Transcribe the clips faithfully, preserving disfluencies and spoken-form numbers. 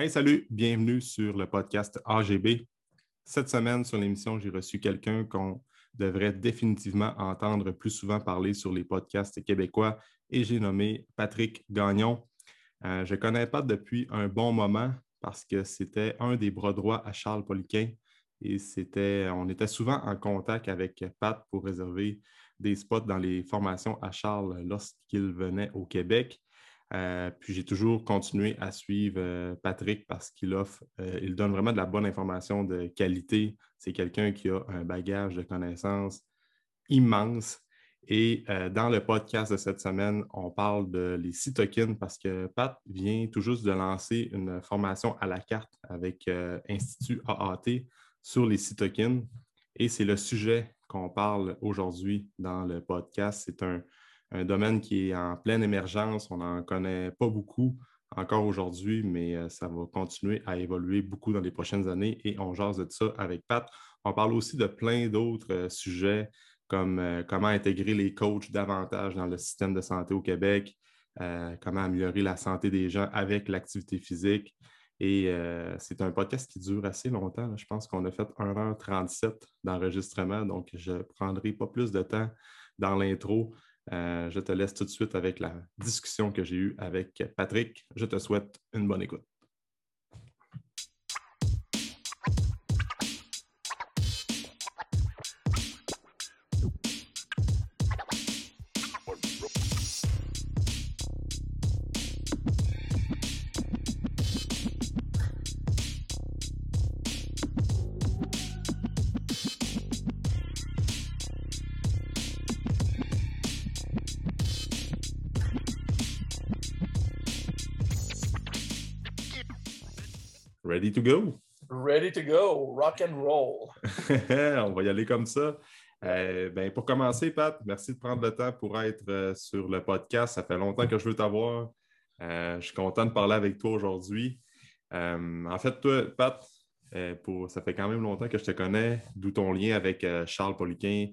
Hey, salut! Bienvenue sur le podcast A G B. Cette semaine, sur l'émission, j'ai reçu quelqu'un qu'on devrait définitivement entendre plus souvent parler sur les podcasts québécois et j'ai nommé Patrick Gagnon. Euh, je connais Pat depuis un bon moment parce que c'était un des bras droits à Charles Poliquin et c'était, on était souvent en contact avec Pat pour réserver des spots dans les formations à Charles lorsqu'il venait au Québec. Euh, puis j'ai toujours continué à suivre euh, Patrick parce qu'il offre, euh, il donne vraiment de la bonne information de qualité. C'est quelqu'un qui a un bagage de connaissances immense. Et euh, dans le podcast de cette semaine, on parle de les cytokines parce que Pat vient tout juste de lancer une formation à la carte avec euh, Institut A A T sur les cytokines. Et c'est le sujet qu'on parle aujourd'hui dans le podcast. C'est un Un domaine qui est en pleine émergence, on n'en connaît pas beaucoup encore aujourd'hui, mais ça va continuer à évoluer beaucoup dans les prochaines années et on jase de ça avec Pat. On parle aussi de plein d'autres euh, sujets comme euh, comment intégrer les coachs davantage dans le système de santé au Québec, euh, comment améliorer la santé des gens avec l'activité physique. Et euh, c'est un podcast qui dure assez longtemps. Là. Je pense qu'on a fait une heure trente-sept d'enregistrement, donc je ne prendrai pas plus de temps dans l'intro. Euh, je te laisse tout de suite avec la discussion que j'ai eue avec Patrick. Je te souhaite une bonne écoute. Ready to go? Ready to go, rock and roll. On va y aller comme ça. Euh, ben, pour commencer, Pat, merci de prendre le temps pour être euh, sur le podcast. Ça fait longtemps que je veux t'avoir. Euh, je suis content de parler avec toi aujourd'hui. Euh, en fait, toi, Pat, euh, pour, ça fait quand même longtemps que je te connais, d'où ton lien avec euh, Charles Poliquin.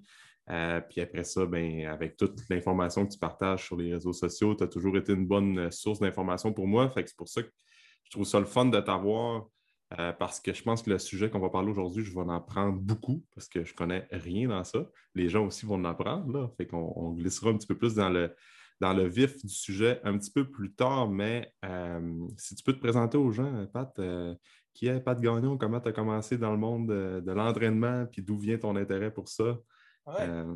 Euh, puis après ça, ben, avec toute l'information que tu partages sur les réseaux sociaux, tu as toujours été une bonne source d'information pour moi. Fait que c'est pour ça que je trouve ça le fun de t'avoir euh, parce que je pense que le sujet qu'on va parler aujourd'hui, je vais en apprendre beaucoup parce que je ne connais rien dans ça. Les gens aussi vont en apprendre, là. Fait qu'on on glissera un petit peu plus dans le, dans le vif du sujet un petit peu plus tard. Mais euh, si tu peux te présenter aux gens, Pat, euh, qui est Pat Gagnon? Comment tu as commencé dans le monde de, de l'entraînement puis d'où vient ton intérêt pour ça? Ouais. Euh...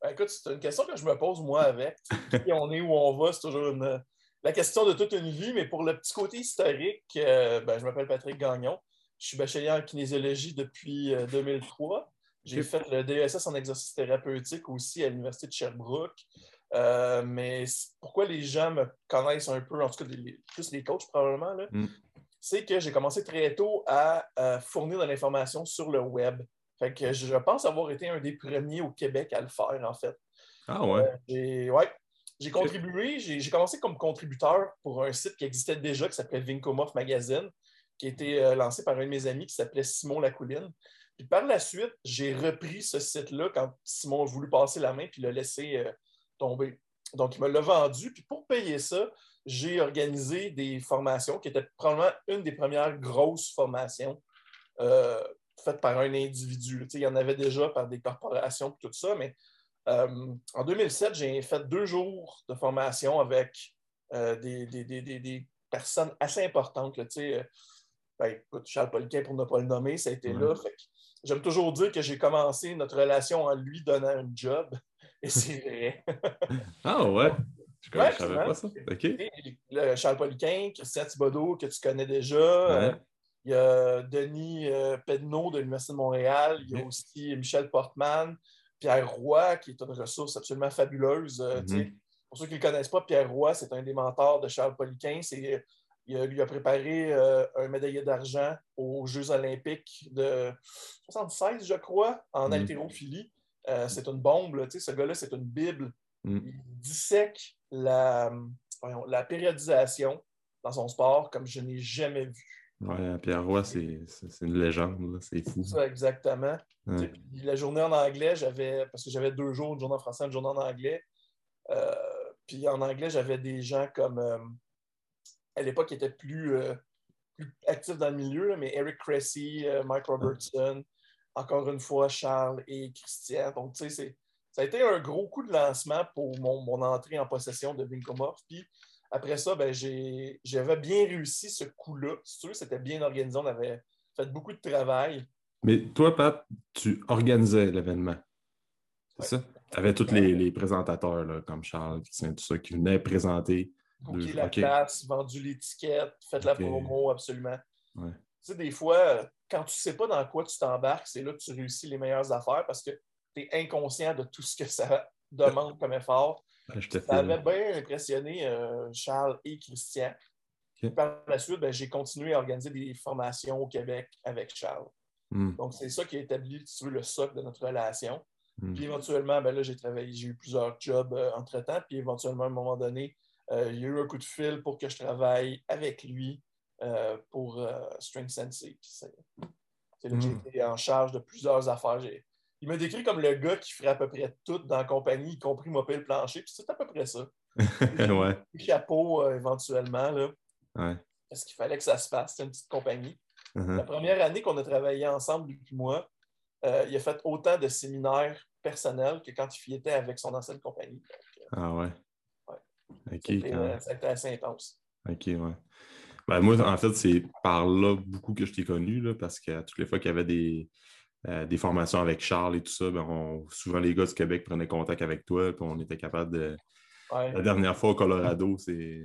Ben, écoute, c'est une question que je me pose moi avec. Qui on est, où on va, c'est toujours une... la question de toute une vie, mais pour le petit côté historique, euh, ben, je m'appelle Patrick Gagnon. Je suis bachelier en kinésiologie depuis euh, deux mille trois. J'ai fait le D E S S en exercice thérapeutique aussi à l'Université de Sherbrooke. Euh, mais pourquoi les gens me connaissent un peu, en tout cas les, plus les coachs probablement, là, mm. c'est que j'ai commencé très tôt à, à fournir de l'information sur le web. Fait que je pense avoir été un des premiers au Québec à le faire, en fait. Ah ouais? Euh, et, ouais. J'ai contribué, j'ai, j'ai commencé comme contributeur pour un site qui existait déjà, qui s'appelait Vincomoth Magazine, qui a été euh, lancé par un de mes amis qui s'appelait Simon Lacouline. Puis par la suite, j'ai repris ce site-là quand Simon a voulu passer la main puis l'a laissé euh, tomber. Donc, il me l'a vendu. Puis pour payer ça, j'ai organisé des formations qui étaient probablement une des premières grosses formations euh, faites par un individu. Tu sais, il y en avait déjà par des corporations et tout ça, mais Euh, en deux mille sept, j'ai fait deux jours de formation avec euh, des, des, des, des personnes assez importantes. Là, euh, ben, écoute, Charles Poliquin, pour ne pas le nommer, ça a été mmh. là. Fait que j'aime toujours dire que j'ai commencé notre relation en lui donnant un job, et c'est vrai. Ah ouais? Je ne ouais, savais pas ça. Okay. Le Charles Poliquin, Christian Thibaudeau, que tu connais déjà. Ouais. Euh, il y a Denis euh, Pedneau de l'Université de Montréal. Il y a mmh. aussi Michel Portman. Pierre Roy, qui est une ressource absolument fabuleuse. Euh, mm-hmm. Pour ceux qui ne le connaissent pas, Pierre Roy, c'est un des mentors de Charles Poliquin. C'est, il a, lui a préparé euh, un médaillé d'argent aux Jeux olympiques de soixante-seize, je crois, en mm-hmm. haltérophilie. Euh, c'est une bombe. Là, ce gars-là, c'est une bible. Mm-hmm. Il dissèque la, voyons, la périodisation dans son sport comme je n'ai jamais vu. Oui, Pierre Roy, c'est, c'est, c'est une légende, là. C'est fou. C'est ça, exactement. Ouais. Puis, la journée en anglais, j'avais parce que j'avais deux jours, une journée en français, une journée en anglais. Euh, puis en anglais, j'avais des gens comme, euh, à l'époque, qui étaient plus, euh, plus actifs dans le milieu, là, mais Eric Cressy, euh, Mike Robertson, encore une fois, Charles et Christian. Donc, tu sais, ça a été un gros coup de lancement pour mon, mon entrée en possession de Vincomoth. Puis après ça, ben, j'avais bien réussi ce coup-là. Si tu veux, c'était bien organisé. On avait fait beaucoup de travail. Mais toi, Pat, tu organisais l'événement. C'est ouais. ça? Tu avais tous les, les présentateurs, là, comme Charles, Christian, tout ça, qui venaient présenter. Conquis la okay. place, vendu l'étiquette, fait okay. la promo, absolument. Ouais. Tu sais, des fois, quand tu ne sais pas dans quoi tu t'embarques, c'est là que tu réussis les meilleures affaires parce que tu es inconscient de tout ce que ça demande comme effort. Ben, je ça m'avait bien impressionné euh, Charles et Christian. Okay. Par la suite, ben, j'ai continué à organiser des formations au Québec avec Charles. Mm. Donc, c'est ça qui a établi, si tu veux, le socle de notre relation. Mm. Puis éventuellement, ben, là, j'ai travaillé, j'ai eu plusieurs jobs euh, entre-temps. Puis éventuellement, à un moment donné, Euh, il y a eu un coup de fil pour que je travaille avec lui euh, pour euh, String Sensei. C'est là que j'ai été en charge de plusieurs affaires. Il me décrit comme le gars qui ferait à peu près tout dans la compagnie, y compris mopper le plancher. Puis c'est à peu près ça. ouais. Les chapeaux, euh, éventuellement. Là, ouais. Parce qu'il fallait que ça se passe. C'est une petite compagnie. Uh-huh. La première année qu'on a travaillé ensemble, lui et moi, euh, il a fait autant de séminaires personnels que quand il était avec son ancienne compagnie. Donc, euh, ah ouais. Okay, c'était euh, assez intense. OK, ouais. Ben, moi, en fait, c'est par là beaucoup que je t'ai connu, là, parce que toutes les fois qu'il y avait des, euh, des formations avec Charles et tout ça, ben, on, souvent les gars du Québec prenaient contact avec toi, puis on était capable de... Ouais. La dernière fois au Colorado, c'est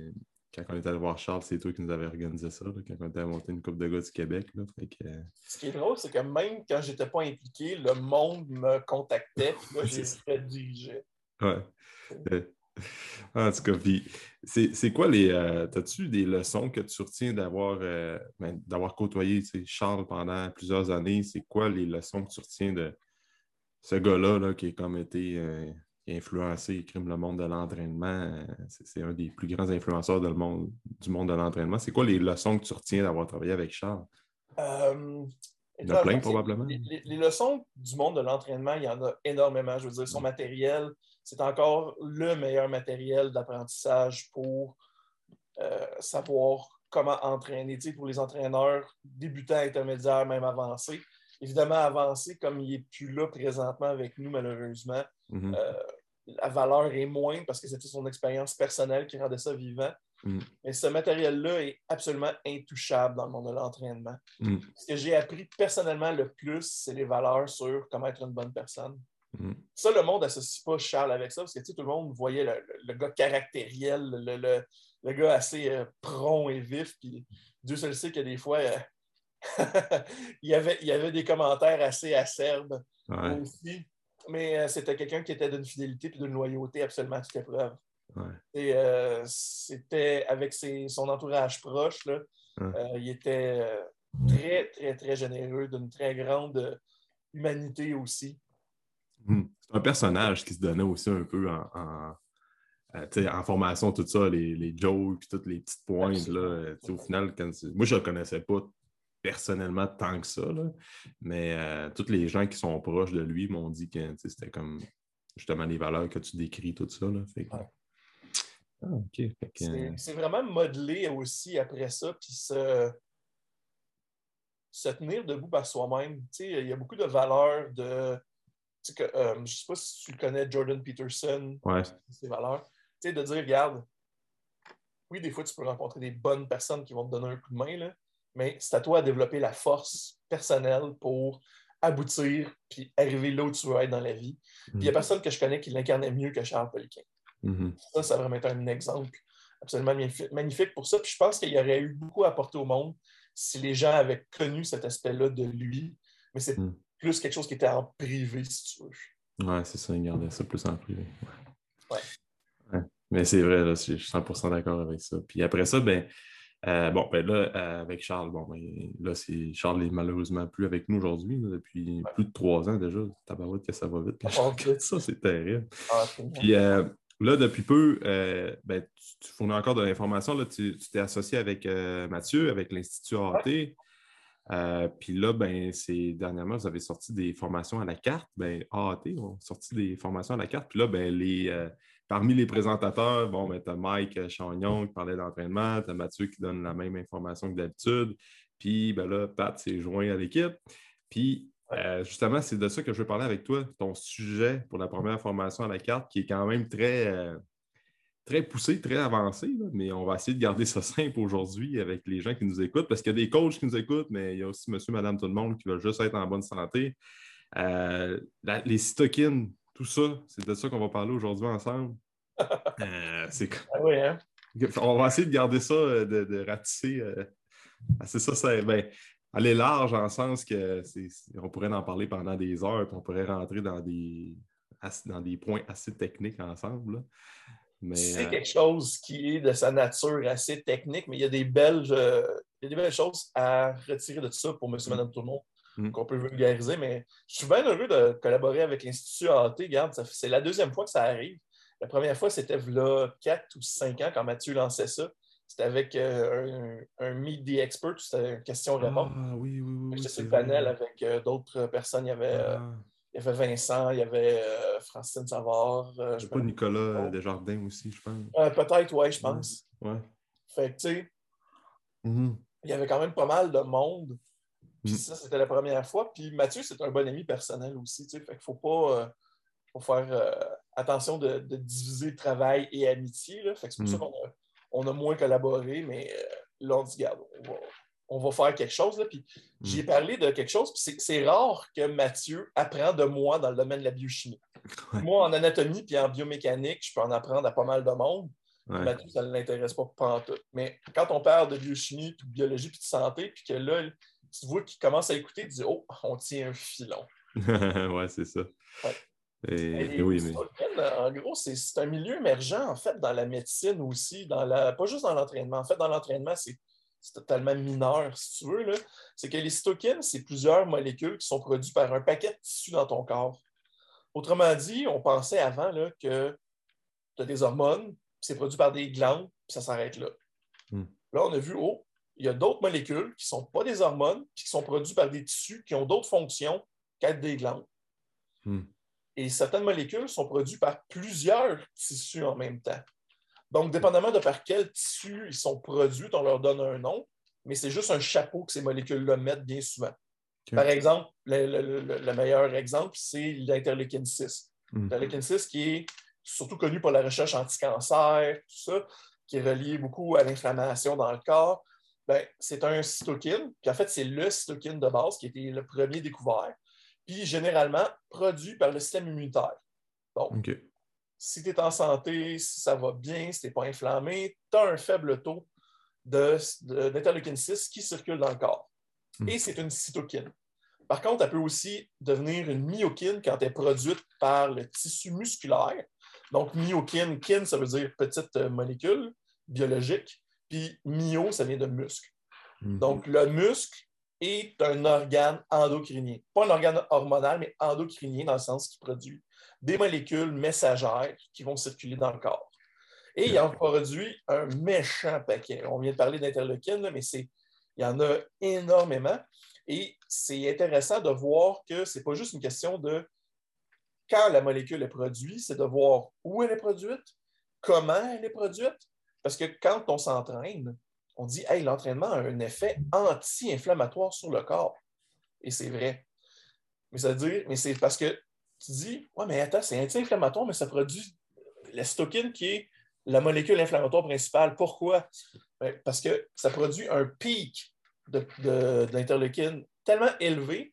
quand on était allé voir Charles, c'est toi qui nous avais organisé ça, là, quand on était à monter une coupe de gars du Québec. Là, fait que... Ce qui est drôle, c'est que même quand je n'étais pas impliqué, le monde me contactait, puis là, je les redirigeais. Ouais. Euh... En tout cas, puis c'est quoi les... Euh, t'as-tu des leçons que tu retiens d'avoir euh, ben, d'avoir côtoyé Charles pendant plusieurs années? C'est quoi les leçons que tu retiens de ce gars-là là, qui a comme été euh, influencé, il crime le monde de l'entraînement? C'est un des plus grands influenceurs de le monde, du monde de l'entraînement. C'est quoi les leçons que tu retiens d'avoir travaillé avec Charles? Euh... Il y en a plein, probablement. Les, les, les leçons du monde de l'entraînement, il y en a énormément. Je veux dire, son matériel, c'est encore le meilleur matériel d'apprentissage pour euh, savoir comment entraîner. Tu sais, pour les entraîneurs débutants, intermédiaires, même avancés. Évidemment, avancés, comme il n'est plus là présentement avec nous, malheureusement, mm-hmm. euh, la valeur est moindre parce que c'était son expérience personnelle qui rendait ça vivant. Mm. Mais ce matériel-là est absolument intouchable dans le monde de l'entraînement. Mm. Ce que j'ai appris personnellement le plus, c'est les valeurs sur comment être une bonne personne. Mm. Ça, le monde n'associe pas Charles avec ça, parce que tu sais, tout le monde voyait le, le gars caractériel, le, le, le gars assez euh, prompt et vif. Puis Dieu seul sait que des fois, euh, il, y avait, il y avait des commentaires assez acerbes ouais. aussi. Mais euh, c'était quelqu'un qui était d'une fidélité et d'une loyauté absolument à toute épreuve. Ouais. Et euh, c'était avec ses, son entourage proche, là, ouais. euh, il était euh, très, très, très généreux, d'une très grande euh, humanité aussi. Mmh. C'est un personnage qui se donnait aussi un peu en, en, euh, en formation, tout ça, les, les jokes, toutes les petites pointes. Là, au final, quand moi, je ne le connaissais pas personnellement tant que ça, là, mais euh, tous les gens qui sont proches de lui m'ont dit que c'était comme justement les valeurs que tu décris, tout ça. Là, fait que... ouais. Ah, okay. Okay. C'est vraiment modelé aussi après ça, puis se, se tenir debout par soi-même. Tu sais, il y a beaucoup de valeurs de... Tu sais, que, euh, je ne sais pas si tu connais Jordan Peterson, ouais. ses valeurs. Tu sais, de dire, regarde, oui, des fois, tu peux rencontrer des bonnes personnes qui vont te donner un coup de main, là, mais c'est à toi de développer la force personnelle pour aboutir puis arriver là où tu veux être dans la vie. Mm. Puis il n'y a personne que je connais qui l'incarnait mieux que Charles Poliquin. Mm-hmm. Ça, ça a vraiment été un exemple absolument magnifique pour ça. Puis je pense qu'il y aurait eu beaucoup à apporter au monde si les gens avaient connu cet aspect-là de lui. Mais c'est mm. plus quelque chose qui était en privé, si tu veux. Oui, c'est ça. Il gardait ça plus en privé. Ouais. Ouais. Ouais. Mais c'est vrai, là, je suis cent pour cent d'accord avec ça. Puis après ça, ben euh, bon, ben là, euh, avec Charles, bon, ben, là, c'est Charles n'est malheureusement plus avec nous aujourd'hui, depuis ouais. plus de trois ans déjà. Tabarouette que ça va vite. Puis, ça, c'est terrible. Ah, puis... Euh, Là, depuis peu, euh, ben, tu, tu fournis encore de l'information. Tu t'es associé avec euh, Mathieu, avec l'Institut A A T. Euh, Puis là, ben, dernièrement, vous avez sorti des formations à la carte. Ben, A A T ont sorti des formations à la carte. Puis là, ben, les, euh, parmi les présentateurs, bon, ben, tu as Mike Chagnon qui parlait d'entraînement, tu as Mathieu qui donne la même information que d'habitude, puis ben là, Pat s'est joint à l'équipe. Puis euh, justement, c'est de ça que je veux parler avec toi, ton sujet pour la première formation à la carte qui est quand même très, euh, très poussé, très avancé, là, mais on va essayer de garder ça simple aujourd'hui avec les gens qui nous écoutent, parce qu'il y a des coachs qui nous écoutent, mais il y a aussi monsieur, madame, tout le monde qui veulent juste être en bonne santé. Euh, la, les cytokines, tout ça, c'est de ça qu'on va parler aujourd'hui ensemble. Euh, c'est... Ah oui, hein? On va essayer de garder ça, de, de ratisser. Euh... Ah, c'est ça, c'est... Ben, elle est large en sens que c'est... on pourrait en parler pendant des heures, puis on pourrait rentrer dans des, dans des points assez techniques ensemble. Là. Mais, c'est euh... quelque chose qui est de sa nature assez technique, mais il y a des belles, euh... il y a des belles choses à retirer de tout ça pour monsieur, mmh. madame, tout le monde. Mmh. Qu'on peut vulgariser, mais je suis bien heureux de collaborer avec l'Institut A A T. Regarde, ça, c'est la deuxième fois que ça arrive. La première fois, c'était là quatre ou cinq ans quand Mathieu lançait ça. C'était avec euh, un, un Meet the Expert, c'était une question-réponse. Ah, oui, oui, oui. J'étais sur le panel avec euh, d'autres personnes. Il y avait, ah. euh, il y avait Vincent, il y avait euh, Francine Savard. Euh, je pas pense, Nicolas Desjardins aussi, je pense. Euh, peut-être, oui, je pense. Ouais. Ouais. Fait que, tu sais, mmh. il y avait quand même pas mal de monde. Puis ça, c'était la première fois. Puis Mathieu, c'est un bon ami personnel aussi. Fait qu'il faut pas euh, faut faire euh, attention de, de diviser travail et amitié. Là. Fait que c'est pour mm. ça qu'on a, on a moins collaboré, mais euh, là, on dit, regarde, on va, on va faire quelque chose. Là. Puis mm. j'ai parlé de quelque chose. Puis c'est, c'est rare que Mathieu apprend de moi dans le domaine de la biochimie. Ouais. Moi, en anatomie puis en biomécanique, je peux en apprendre à pas mal de monde. Ouais. Mathieu, ça ne l'intéresse pas pantoute. Mais quand on parle de biochimie, puis de biologie, puis de santé, puis que là, tu vois qu'il commence à écouter, il dit « Oh, on tient un filon. » Ouais, c'est ça. Ouais. Et, et oui, mais... En gros, c'est, c'est un milieu émergent, en fait, dans la médecine aussi, dans la, pas juste dans l'entraînement. En fait, dans l'entraînement, c'est, c'est totalement mineur, si tu veux. Là. C'est que les cytokines, c'est plusieurs molécules qui sont produites par un paquet de tissus dans ton corps. Autrement dit, on pensait avant là, que tu as des hormones, c'est produit par des glandes, puis ça s'arrête là. Mm. Là, on a vu « Oh, il y a d'autres molécules qui ne sont pas des hormones puis qui sont produites par des tissus qui ont d'autres fonctions qu'être des glandes. Mm. Et certaines molécules sont produites par plusieurs tissus en même temps. Donc, dépendamment de par quel tissu ils sont produits, on leur donne un nom, mais c'est juste un chapeau que ces molécules-là mettent bien souvent. Okay. Par exemple, le, le, le, le meilleur exemple, c'est l'interleukine six. Mm. L'interleukine six qui est surtout connu pour la recherche anti-cancer, tout ça, qui est relié beaucoup à l'inflammation dans le corps. Bien, c'est un cytokine, puis en fait, c'est le cytokine de base qui a été le premier découvert, puis généralement produit par le système immunitaire. Donc, okay. si tu es en santé, si ça va bien, si tu n'es pas inflammé, tu as un faible taux de, de, d'interleukine six qui circule dans le corps. Mm. Et c'est une cytokine. Par contre, elle peut aussi devenir une myokine quand elle est produite par le tissu musculaire. Donc, myokine, kin, ça veut dire petite molécule biologique. Puis myo, ça vient de muscle. Mm-hmm. Donc, le muscle est un organe endocrinien. Pas un organe hormonal, mais endocrinien dans le sens qu'il produit des molécules messagères qui vont circuler dans le corps. Et il en produit un méchant paquet. On vient de parler d'interleukine, là, mais c'est, il y en a énormément. Et c'est intéressant de voir que ce n'est pas juste une question de quand la molécule est produite, c'est de voir où elle est produite, comment elle est produite. Parce que quand on s'entraîne, on dit « Hey, l'entraînement a un effet anti-inflammatoire sur le corps. » Et c'est vrai. Mais ça veut dire, mais c'est parce que tu dis « Ouais, mais attends, c'est anti-inflammatoire, mais ça produit la cytokine qui est la molécule inflammatoire principale. Pourquoi? » Parce que ça produit un pic de, de, d'interleukine tellement élevé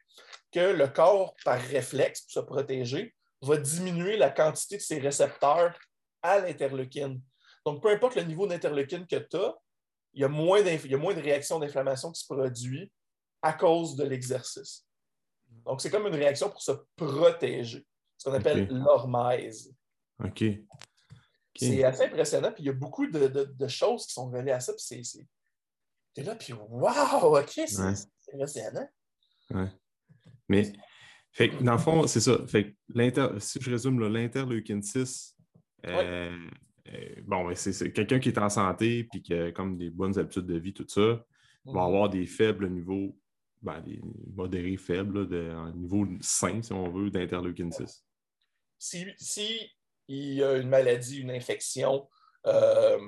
que le corps, par réflexe, pour se protéger, va diminuer la quantité de ses récepteurs à l'interleukine. Donc, peu importe le niveau d'interleukine que tu as, il y a moins de réactions d'inflammation qui se produit à cause de l'exercice. Donc, c'est comme une réaction pour se protéger, ce qu'on appelle okay. l'hormèse. OK. okay. C'est assez impressionnant, puis il y a beaucoup de, de, de choses qui sont reliées à ça, puis c'est, c'est... t'es là, puis wow, OK, c'est, ouais. c'est impressionnant. Ouais. Mais, fait, dans le fond, c'est ça. Fait, l'inter... Si je résume, là, l'interleukine six... Euh... Ouais. Bon, mais c'est, c'est quelqu'un qui est en santé puis qui a comme des bonnes habitudes de vie, tout ça, mmh. va avoir des faibles niveaux, ben, des modérés faibles, là, de, un niveau sain, si on veut, d'interleukine six. Si, si il y a une maladie, une infection, euh,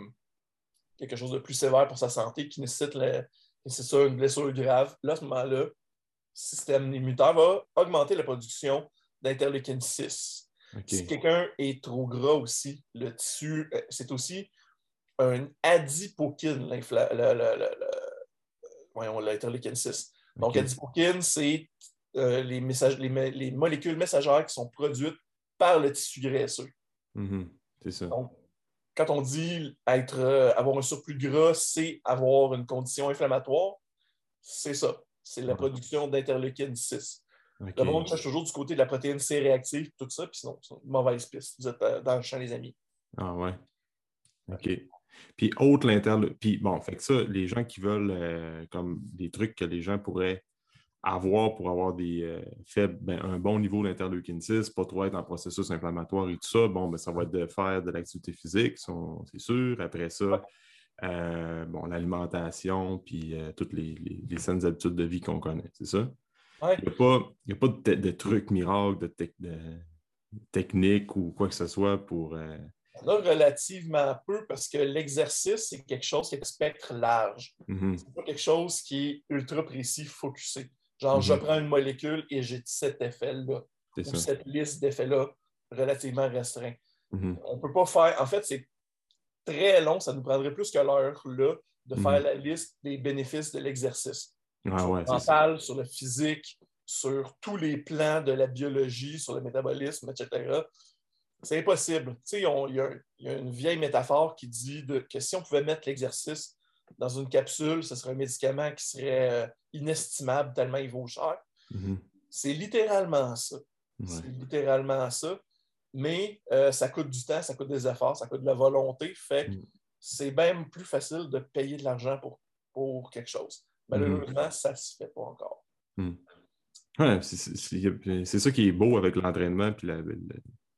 quelque chose de plus sévère pour sa santé qui nécessite, la, nécessite ça, une blessure grave, là, à ce moment-là, le système immunitaire va augmenter la production d'interleukine six. Okay. Si quelqu'un est trop gras aussi, le tissu, c'est aussi un adipokine, l'interleukine six. Donc, okay. adipokine, c'est euh, les, les, les molécules messagères qui sont produites par le tissu graisseux. Mm-hmm. C'est ça. Donc, quand on dit être, euh, avoir un surplus de gras, c'est avoir une condition inflammatoire, c'est ça. C'est la production d'interleukine six. Okay. Le monde cherche toujours du côté de la protéine C réactive, tout ça, puis sinon, c'est une mauvaise piste. Vous êtes euh, dans le champ, les amis. Ah ouais. OK. Puis, autre l'interleukine. Puis, bon, fait que ça, les gens qui veulent, euh, comme des trucs que les gens pourraient avoir pour avoir des euh, faibles, ben, un bon niveau d'interleukine six, pas trop être en processus inflammatoire et tout ça, bon, ben, ça va être de faire de l'activité physique, son, c'est sûr. Après ça, ouais. euh, bon, l'alimentation, puis euh, toutes les, les, les saines habitudes de vie qu'on connaît, c'est ça? Ouais. Il n'y a pas, il y a pas de, te- de trucs miracles, de, te- de techniques ou quoi que ce soit pour... Euh... Là, relativement peu, parce que l'exercice, c'est quelque chose qui est un spectre large. Mm-hmm. C'est pas quelque chose qui est ultra précis, focusé. Genre, mm-hmm. je prends une molécule et j'ai cet effet-là, c'est ou ça. Cette liste d'effets-là, relativement restreint. Mm-hmm. On peut pas faire... En fait, c'est très long, ça nous prendrait plus que l'heure, là, de mm-hmm. faire la liste des bénéfices de l'exercice. Ah, sur ouais, le mental, sur le physique, sur tous les plans de la biologie, sur le métabolisme, et cetera. C'est impossible. Tu sais, il y, y a une vieille métaphore qui dit de, que si on pouvait mettre l'exercice dans une capsule, ce serait un médicament qui serait inestimable tellement il vaut cher. Mm-hmm. C'est littéralement ça. Ouais. C'est littéralement ça. Mais euh, ça coûte du temps, ça coûte des efforts, ça coûte de la volonté. Fait que mm. c'est même plus facile de payer de l'argent pour, pour quelque chose. Malheureusement, mmh. ça ne se fait pas encore. Mmh. Ouais, c'est, c'est, c'est, c'est ça qui est beau avec l'entraînement et la, la,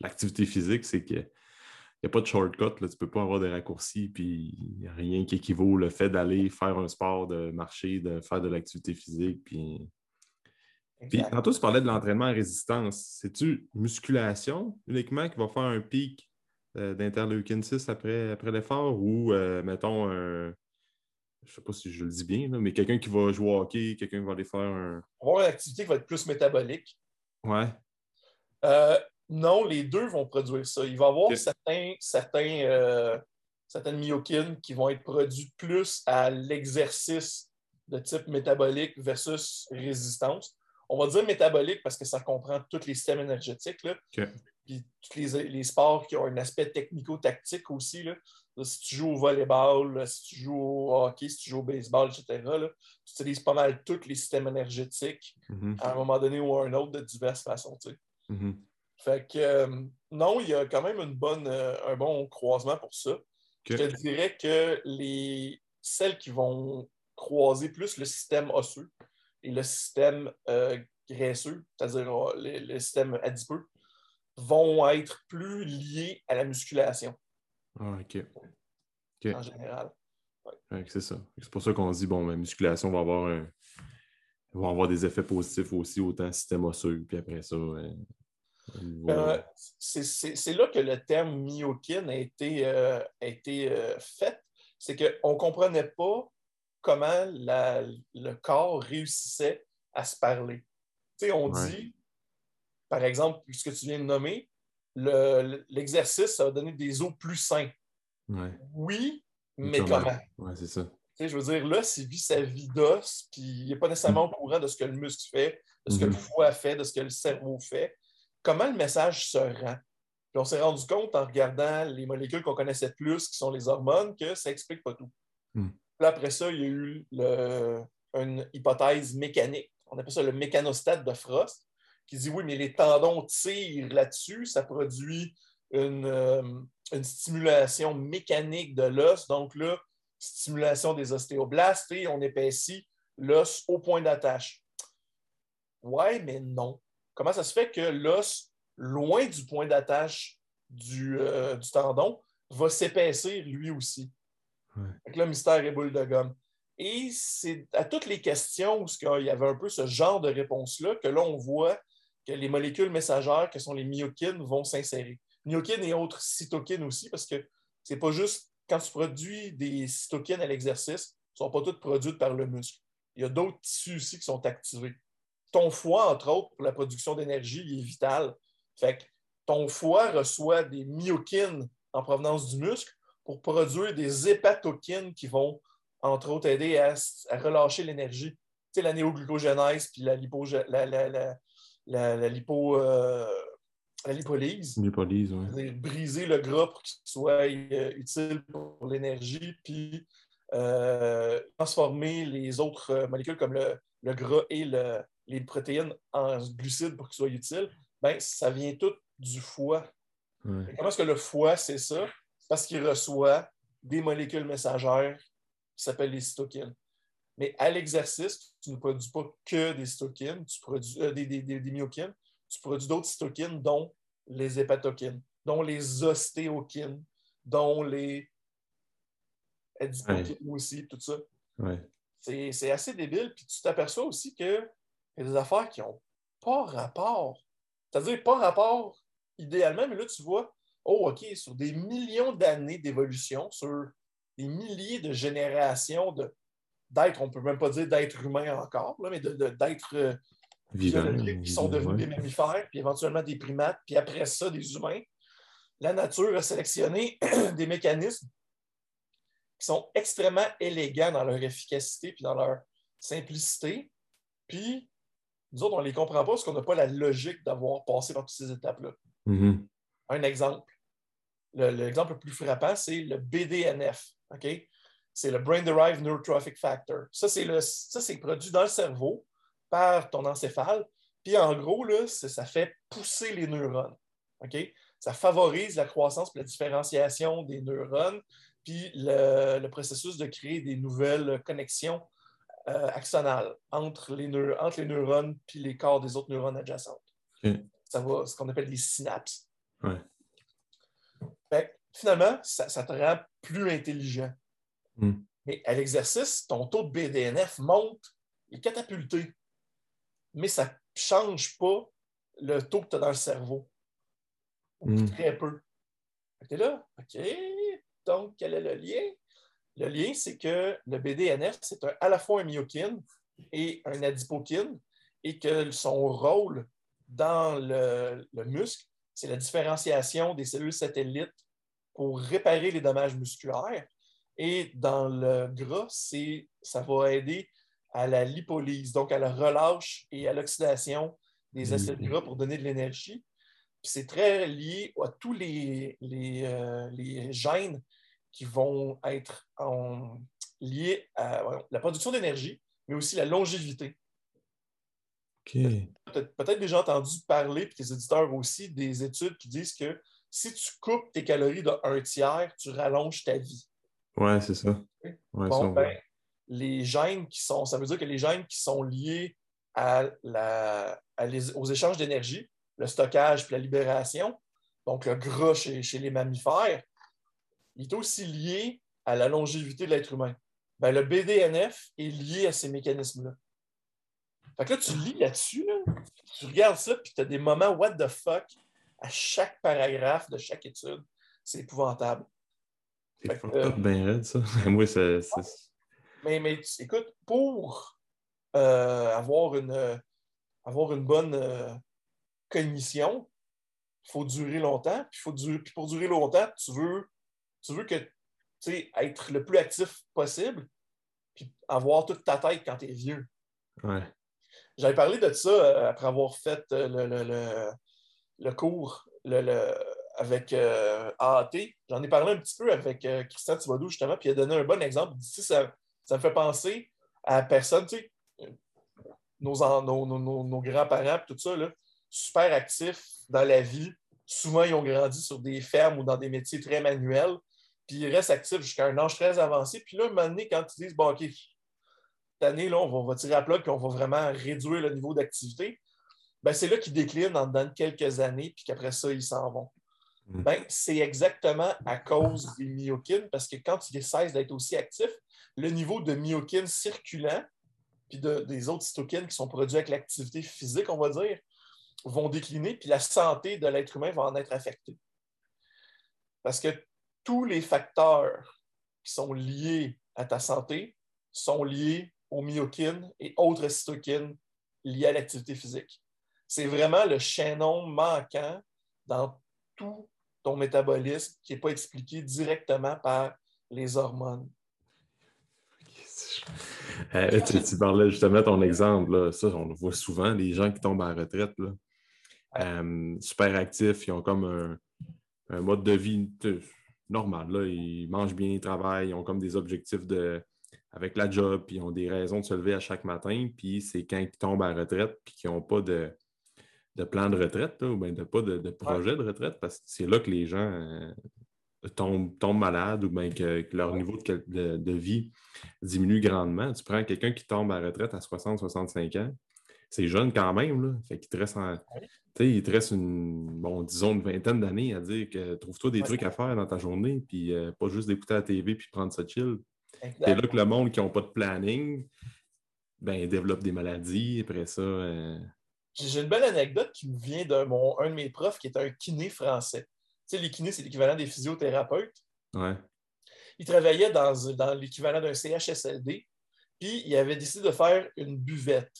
l'activité physique, c'est qu'il n'y a pas de shortcut. Là. Tu ne peux pas avoir des raccourcis et rien qui équivaut le fait d'aller faire un sport, de marcher, de faire de l'activité physique. Puis... Puis, tantôt, tu parlais de l'entraînement à résistance. C'est-tu musculation uniquement qui va faire un pic euh, d'interleukine six après, après l'effort ou, euh, mettons, un... je ne sais pas si je le dis bien, là, mais quelqu'un qui va jouer au hockey, quelqu'un qui va aller faire un... Avoir une activité qui va être plus métabolique. Ouais. Euh, non, les deux vont produire ça. Il va y avoir okay. certains, certains, euh, certaines myokines qui vont être produites plus à l'exercice de type métabolique versus résistance. On va dire métabolique parce que ça comprend tous les systèmes énergétiques, là. Okay. Puis tous les, les sports qui ont un aspect technico-tactique aussi, là. Si tu joues au volleyball, si tu joues au hockey, si tu joues au baseball, et cetera, là, tu utilises pas mal tous les systèmes énergétiques mm-hmm. à un moment donné ou à un autre de diverses façons. Mm-hmm. Fait que euh, non, il y a quand même une bonne, euh, un bon croisement pour ça. Okay. Je te dirais que les, celles qui vont croiser plus le système osseux et le système euh, graisseux, c'est-à-dire euh, le, le système adipeux, vont être plus liées à la musculation. Ah, okay. OK. En général. Ouais. Ouais, c'est ça. C'est pour ça qu'on dit, bon, la musculation va avoir, un... va avoir des effets positifs aussi, autant système osseux, puis après ça. Euh... Euh, c'est, c'est, c'est là que le terme myokine a été, euh, a été euh, fait. C'est qu'on ne comprenait pas comment la, le corps réussissait à se parler. Tu sais, on ouais. dit, par exemple, ce que tu viens de nommer, Le, l'exercice, ça va donner des os plus sains. Ouais. Oui, mais comment? comment? Oui, c'est ça. T'sais, je veux dire, là, s'il vit sa vie d'os, puis il n'est pas nécessairement mmh. au courant de ce que le muscle fait, de ce mmh. que le foie fait, de ce que le cerveau fait, comment le message se rend? Puis on s'est rendu compte en regardant les molécules qu'on connaissait plus, qui sont les hormones, que ça n'explique pas tout. Mmh. Puis après ça, il y a eu le, une hypothèse mécanique. On appelle ça le mécanostat de Frost, qui dit « Oui, mais les tendons tirent là-dessus, ça produit une, euh, une stimulation mécanique de l'os. Donc là, stimulation des ostéoblastes et on épaissit l'os au point d'attache. » Ouais, mais non. Comment ça se fait que l'os, loin du point d'attache du, euh, du tendon, va s'épaissir lui aussi? Ouais. Donc là, mystère et boule de gomme. Et c'est à toutes les questions où il y avait un peu ce genre de réponse-là que là, on voit que les molécules messagères, que sont les myokines, vont s'insérer. myokines et autres cytokines aussi, parce que c'est pas juste quand tu produis des cytokines à l'exercice, ils ne sont pas toutes produites par le muscle. Il y a d'autres tissus aussi qui sont activés. Ton foie, entre autres, pour la production d'énergie, il est vital. Fait que ton foie reçoit des myokines en provenance du muscle pour produire des hépatokines qui vont, entre autres, aider à, à relâcher l'énergie. Tu sais, la néoglucogénèse puis la, lipo, la, la, la, la, la, lipo, euh, la lipolyse. Lipolyse, oui. Briser le gras pour qu'il soit euh, utile pour l'énergie, puis euh, transformer les autres molécules comme le, le gras et le, les protéines en glucides pour qu'ils soient utiles. Bien, ça vient tout du foie. Oui. Comment est-ce que le foie, c'est ça? Parce qu'il reçoit des molécules messagères qui s'appellent les cytokines. Mais à l'exercice, tu ne produis pas que des cytokines, tu produis euh, des, des, des, des myokines, tu produis d'autres cytokines, dont les hépatokines, dont les ostéokines, dont les adipokines, ouais, aussi, tout ça. Ouais. C'est, c'est assez débile. Puis tu t'aperçois aussi qu'il y a des affaires qui n'ont pas rapport. C'est-à-dire pas rapport idéalement, mais là, tu vois, oh, OK, sur des millions d'années d'évolution, sur des milliers de générations de, d'êtres, on ne peut même pas dire d'êtres humains encore, là, mais de, de, d'êtres euh, biologiques qui sont devenus, ouais, des mammifères, puis éventuellement des primates, puis après ça, des humains. La nature a sélectionné des mécanismes qui sont extrêmement élégants dans leur efficacité puis dans leur simplicité. Puis, nous autres, on ne les comprend pas parce qu'on n'a pas la logique d'avoir passé par toutes ces étapes-là. Mm-hmm. Un exemple. Le, l'exemple le plus frappant, c'est le B D N F. Okay? C'est le Brain-Derived Neurotrophic Factor. Ça, c'est, le, ça, c'est produit dans le cerveau par ton encéphale. Puis en gros, là, ça fait pousser les neurones. Okay? Ça favorise la croissance et la différenciation des neurones, puis le, le processus de créer des nouvelles connexions euh, axonales entre les, neur- entre les neurones puis les corps des autres neurones adjacentes. Okay. Ça va, ce qu'on appelle les synapses. Ouais. Fait que, finalement, ça, ça te rend plus intelligent. Mm. Mais à l'exercice, ton taux de B D N F monte, il est catapulté. Mais ça ne change pas le taux que tu as dans le cerveau. Mm. Très peu. Tu es là, OK. Donc, quel est le lien? Le lien, c'est que le B D N F, c'est un, à la fois un myokine et un adipokine, et que son rôle dans le, le muscle, c'est la différenciation des cellules satellites pour réparer les dommages musculaires. Et dans le gras, c'est, ça va aider à la lipolyse, donc à la relâche et à l'oxydation des acides gras pour donner de l'énergie. Puis c'est très lié à tous les, les, euh, les gènes qui vont être en, liés à la production d'énergie, mais aussi la longévité. Okay. Peut-être déjà entendu parler, puis tes éditeurs aussi, des études qui disent que si tu coupes tes calories de un tiers, tu rallonges ta vie. Oui, c'est ça. Okay? Ouais, bon, ça ben, les gènes qui sont, ça veut dire que les gènes qui sont liés à la, à les, aux échanges d'énergie, le stockage puis la libération, donc le gras chez, chez les mammifères, il est aussi lié à la longévité de l'être humain. Ben, le B D N F est lié à ces mécanismes-là. Fait que là, tu lis là-dessus, là, tu regardes ça, puis tu as des moments what the fuck à chaque paragraphe de chaque étude. C'est épouvantable. C'est fucked up, bien raide, ça. Moi, c'est, c'est... Mais, mais écoute, pour euh, avoir, une, avoir une bonne euh, cognition, il faut durer longtemps. Puis, faut durer, puis pour durer longtemps, tu veux, tu veux que, tu sais, être le plus actif possible, puis avoir toute ta tête quand tu es vieux. Ouais. J'avais parlé de ça euh, après avoir fait euh, le, le, le, le cours le, le, avec euh, A A T. J'en ai parlé un petit peu avec euh, Christian Thibaudeau, justement, puis il a donné un bon exemple. Il dit, si ça, ça me fait penser à personne, tu sais, nos, nos, nos, nos, nos grands-parents, tout ça, là, super actifs dans la vie. Souvent, ils ont grandi sur des fermes ou dans des métiers très manuels, puis ils restent actifs jusqu'à un âge très avancé. Puis là, un moment donné, quand ils disent, bon, OK, cette année, là, on va, on va tirer à plat et on va vraiment réduire le niveau d'activité, ben, c'est là qu'ils déclinent en dedans de quelques années puis qu'après ça, ils s'en vont. Ben, c'est exactement à cause des myokines parce que quand ils cessent d'être aussi actifs, le niveau de myokines circulant puis de, des autres cytokines qui sont produits avec l'activité physique, on va dire, vont décliner puis la santé de l'être humain va en être affectée. Parce que tous les facteurs qui sont liés à ta santé sont liés aux myokines et autres cytokines liés à l'activité physique. C'est vraiment le chaînon manquant dans tout ton métabolisme qui n'est pas expliqué directement par les hormones. Euh, tu, tu parlais justement de ton exemple, là. Ça, on le voit souvent, les gens qui tombent à la retraite, là. Euh, super actifs, ils ont comme un, un mode de vie normal, là. Ils mangent bien, ils travaillent, ils ont comme des objectifs de, avec la job, puis ils ont des raisons de se lever à chaque matin, puis c'est quand ils tombent à la retraite, puis qu'ils n'ont pas de, de plan de retraite, là, ou bien de, pas de, de projet de retraite, parce que c'est là que les gens... Euh, Tombent, tombent malades ou bien que, que leur niveau de, de, de vie diminue grandement. Tu prends quelqu'un qui tombe à la retraite à soixante à soixante-cinq ans, c'est jeune quand même, là. Fait qu'il te reste, en, il te reste une, bon, disons une vingtaine d'années à dire que trouve-toi des trucs à faire dans ta journée, puis euh, pas juste d'écouter la T V puis prendre ça chill. C'est là que le monde qui n'a pas de planning, ben développe des maladies, après ça... Euh... J'ai une belle anecdote qui me vient d'un de mes profs qui est un kiné français. Tu sais, les kinés, c'est l'équivalent des physiothérapeutes. Ouais. Ils travaillaient dans, dans l'équivalent d'un C H S L D, puis ils avaient décidé de faire une buvette.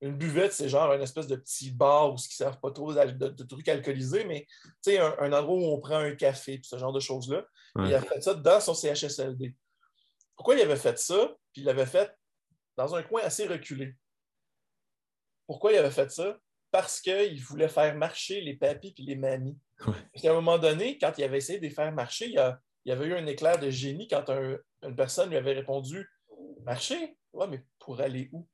Une buvette, c'est genre une espèce de petit bar où ils ne servent pas trop de, de, de trucs alcoolisés, mais tu sais, un, un endroit où on prend un café, puis ce genre de choses-là. Ouais. Ils avaient fait ça dans son C H S L D. Pourquoi ils avaient fait ça? Puis ils l'avaient fait dans un coin assez reculé. Pourquoi ils avaient fait ça? Parce qu'ils voulaient faire marcher les papis puis les mamies. Ouais. Puis à un moment donné, quand il avait essayé de les faire marcher, il, a, il avait eu un éclair de génie quand un, une personne lui avait répondu « Marcher? Ouais, mais pour aller où?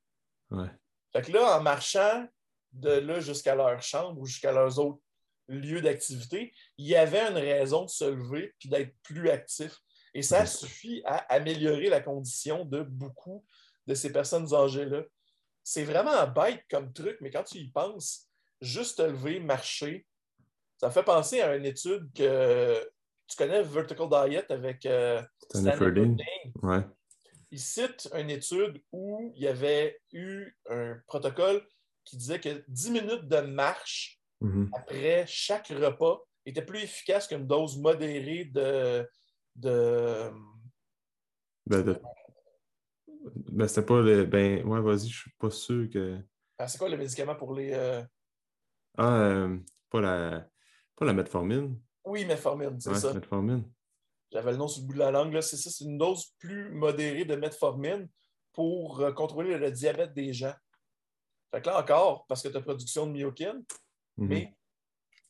Ouais. » Fait que là, en marchant de là jusqu'à leur chambre ou jusqu'à leurs autres lieux d'activité, il y avait une raison de se lever puis d'être plus actif. Et ça suffit à améliorer la condition de beaucoup de ces personnes âgées-là. C'est vraiment bête comme truc, mais quand tu y penses, juste te lever, marcher, ça me fait penser à une étude que tu connais, Vertical Diet avec euh, Stan Efferding. Ouais. Il cite une étude où il y avait eu un protocole qui disait que dix minutes de marche mm-hmm. après chaque repas était plus efficace qu'une dose modérée de... de... Ben, de... ben c'était pas le... Ben, ouais, vas-y, je suis pas sûr que... Ah, c'est quoi le médicament pour les... Euh... Ah, euh, pas la... Pas la metformine. Oui, metformine, c'est ouais, ça. Metformine. J'avais le nom sur le bout de la langue. Là. C'est ça, c'est une dose plus modérée de metformine pour euh, contrôler le diabète des gens. Fait que là encore, parce que tu as production de myokines, mm-hmm. mais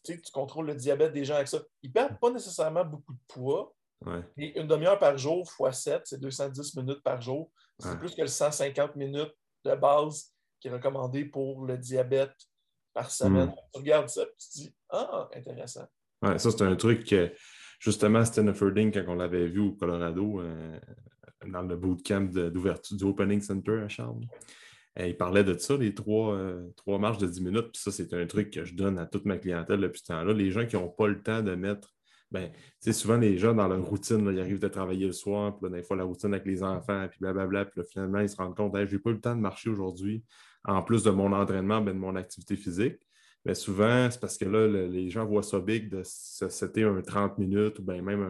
tu contrôles le diabète des gens avec ça. Ils ne perdent pas nécessairement beaucoup de poids. Ouais. Et une demi-heure par jour x sept, c'est deux cent dix minutes par jour. C'est ouais. plus que le cent cinquante minutes de base qui est recommandé pour le diabète par semaine. Mm. Tu regardes ça et tu te dis « Ah, intéressant! » Ouais, ça, c'est un truc que, justement, Stan Efferding, quand on l'avait vu au Colorado, euh, dans le bootcamp de, d'ouverture du Opening Center à Charles, euh, il parlait de ça, les trois, euh, trois marches de dix minutes. Puis ça, c'est un truc que je donne à toute ma clientèle depuis ce temps-là. Les gens qui n'ont pas le temps de mettre... Ben, tu sais, souvent, les gens, dans leur routine, là, ils arrivent de travailler le soir, puis là, des fois, la routine avec les enfants, puis blablabla, puis là, finalement, ils se rendent compte hey, « j'ai pas eu le temps de marcher aujourd'hui. » En plus de mon entraînement, ben, de mon activité physique. Mais souvent, c'est parce que là, le, les gens voient ça big de c'était un trente minutes ou bien même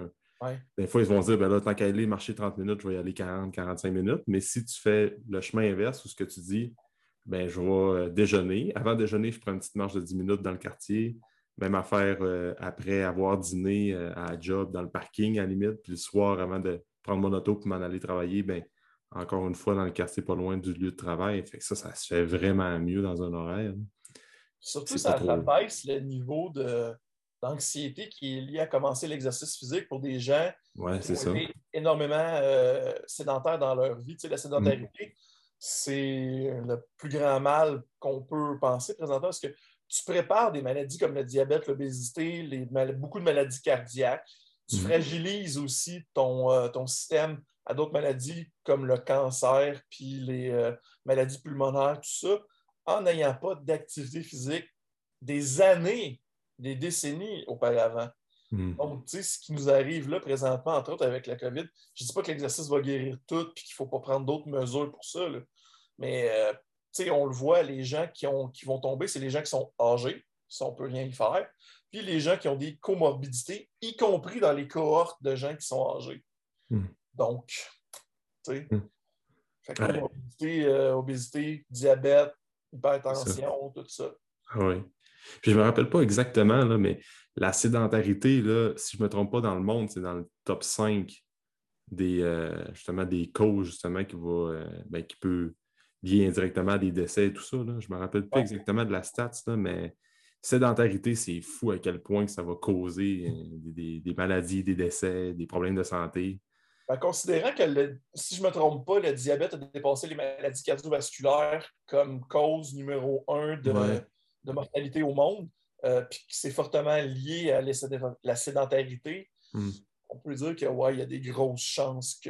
un... Ouais. Des fois, ils vont dire, ben là, tant qu'à aller marcher trente minutes, je vais y aller quarante, quarante-cinq minutes. Mais si tu fais le chemin inverse ou ce que tu dis, ben je vais déjeuner. Avant déjeuner, je prends une petite marche de dix minutes dans le quartier. Même affaire euh, après avoir dîné euh, à job dans le parking, à la limite. Puis le soir, avant de prendre mon auto pour m'en aller travailler, ben encore une fois, dans le quartier pas loin du lieu de travail. Fait que ça, ça se fait vraiment mieux dans un horaire. Surtout, ça abaisse le niveau de, d'anxiété qui est lié à commencer l'exercice physique pour des gens ouais, qui sont énormément euh, sédentaires dans leur vie. Tu sais, la sédentarité, mm. c'est le plus grand mal qu'on peut penser présentement parce que tu prépares des maladies comme le diabète, l'obésité, les mal- beaucoup de maladies cardiaques. Tu mm. fragilises aussi ton, euh, ton système à d'autres maladies comme le cancer, puis les euh, maladies pulmonaires, tout ça, en n'ayant pas d'activité physique des années, des décennies auparavant. Mm. Donc, tu sais, ce qui nous arrive là présentement, entre autres avec la COVID, je ne dis pas que l'exercice va guérir tout puis qu'il ne faut pas prendre d'autres mesures pour ça, là. Mais, euh, tu sais, on le voit, les gens qui, ont, qui vont tomber, c'est les gens qui sont âgés, ça, on ne peut rien y faire. puis les gens qui ont des comorbidités, y compris dans les cohortes de gens qui sont âgés. Mmh. Donc, tu sais, mmh. fait que ouais. obésité, euh, obésité, diabète, hypertension, tout ça. Oui. Puis je ne me rappelle pas exactement, là, mais la sédentarité, là, si je ne me trompe pas, dans le monde, c'est dans le top cinq des, euh, justement, des causes justement, qui, va, euh, ben, qui peut lier indirectement à des décès et tout ça. Là. Je ne me rappelle pas okay. exactement de la stats, là, mais sédentarité, c'est fou à quel point que ça va causer euh, des, des maladies, des décès, des problèmes de santé. Ben, considérant que, le, si je ne me trompe pas, le diabète a dépassé les maladies cardiovasculaires comme cause numéro un de... Ouais. de mortalité au monde, euh, puis c'est fortement lié à la sédentarité, mm. on peut dire que ouais, il y a des grosses chances que...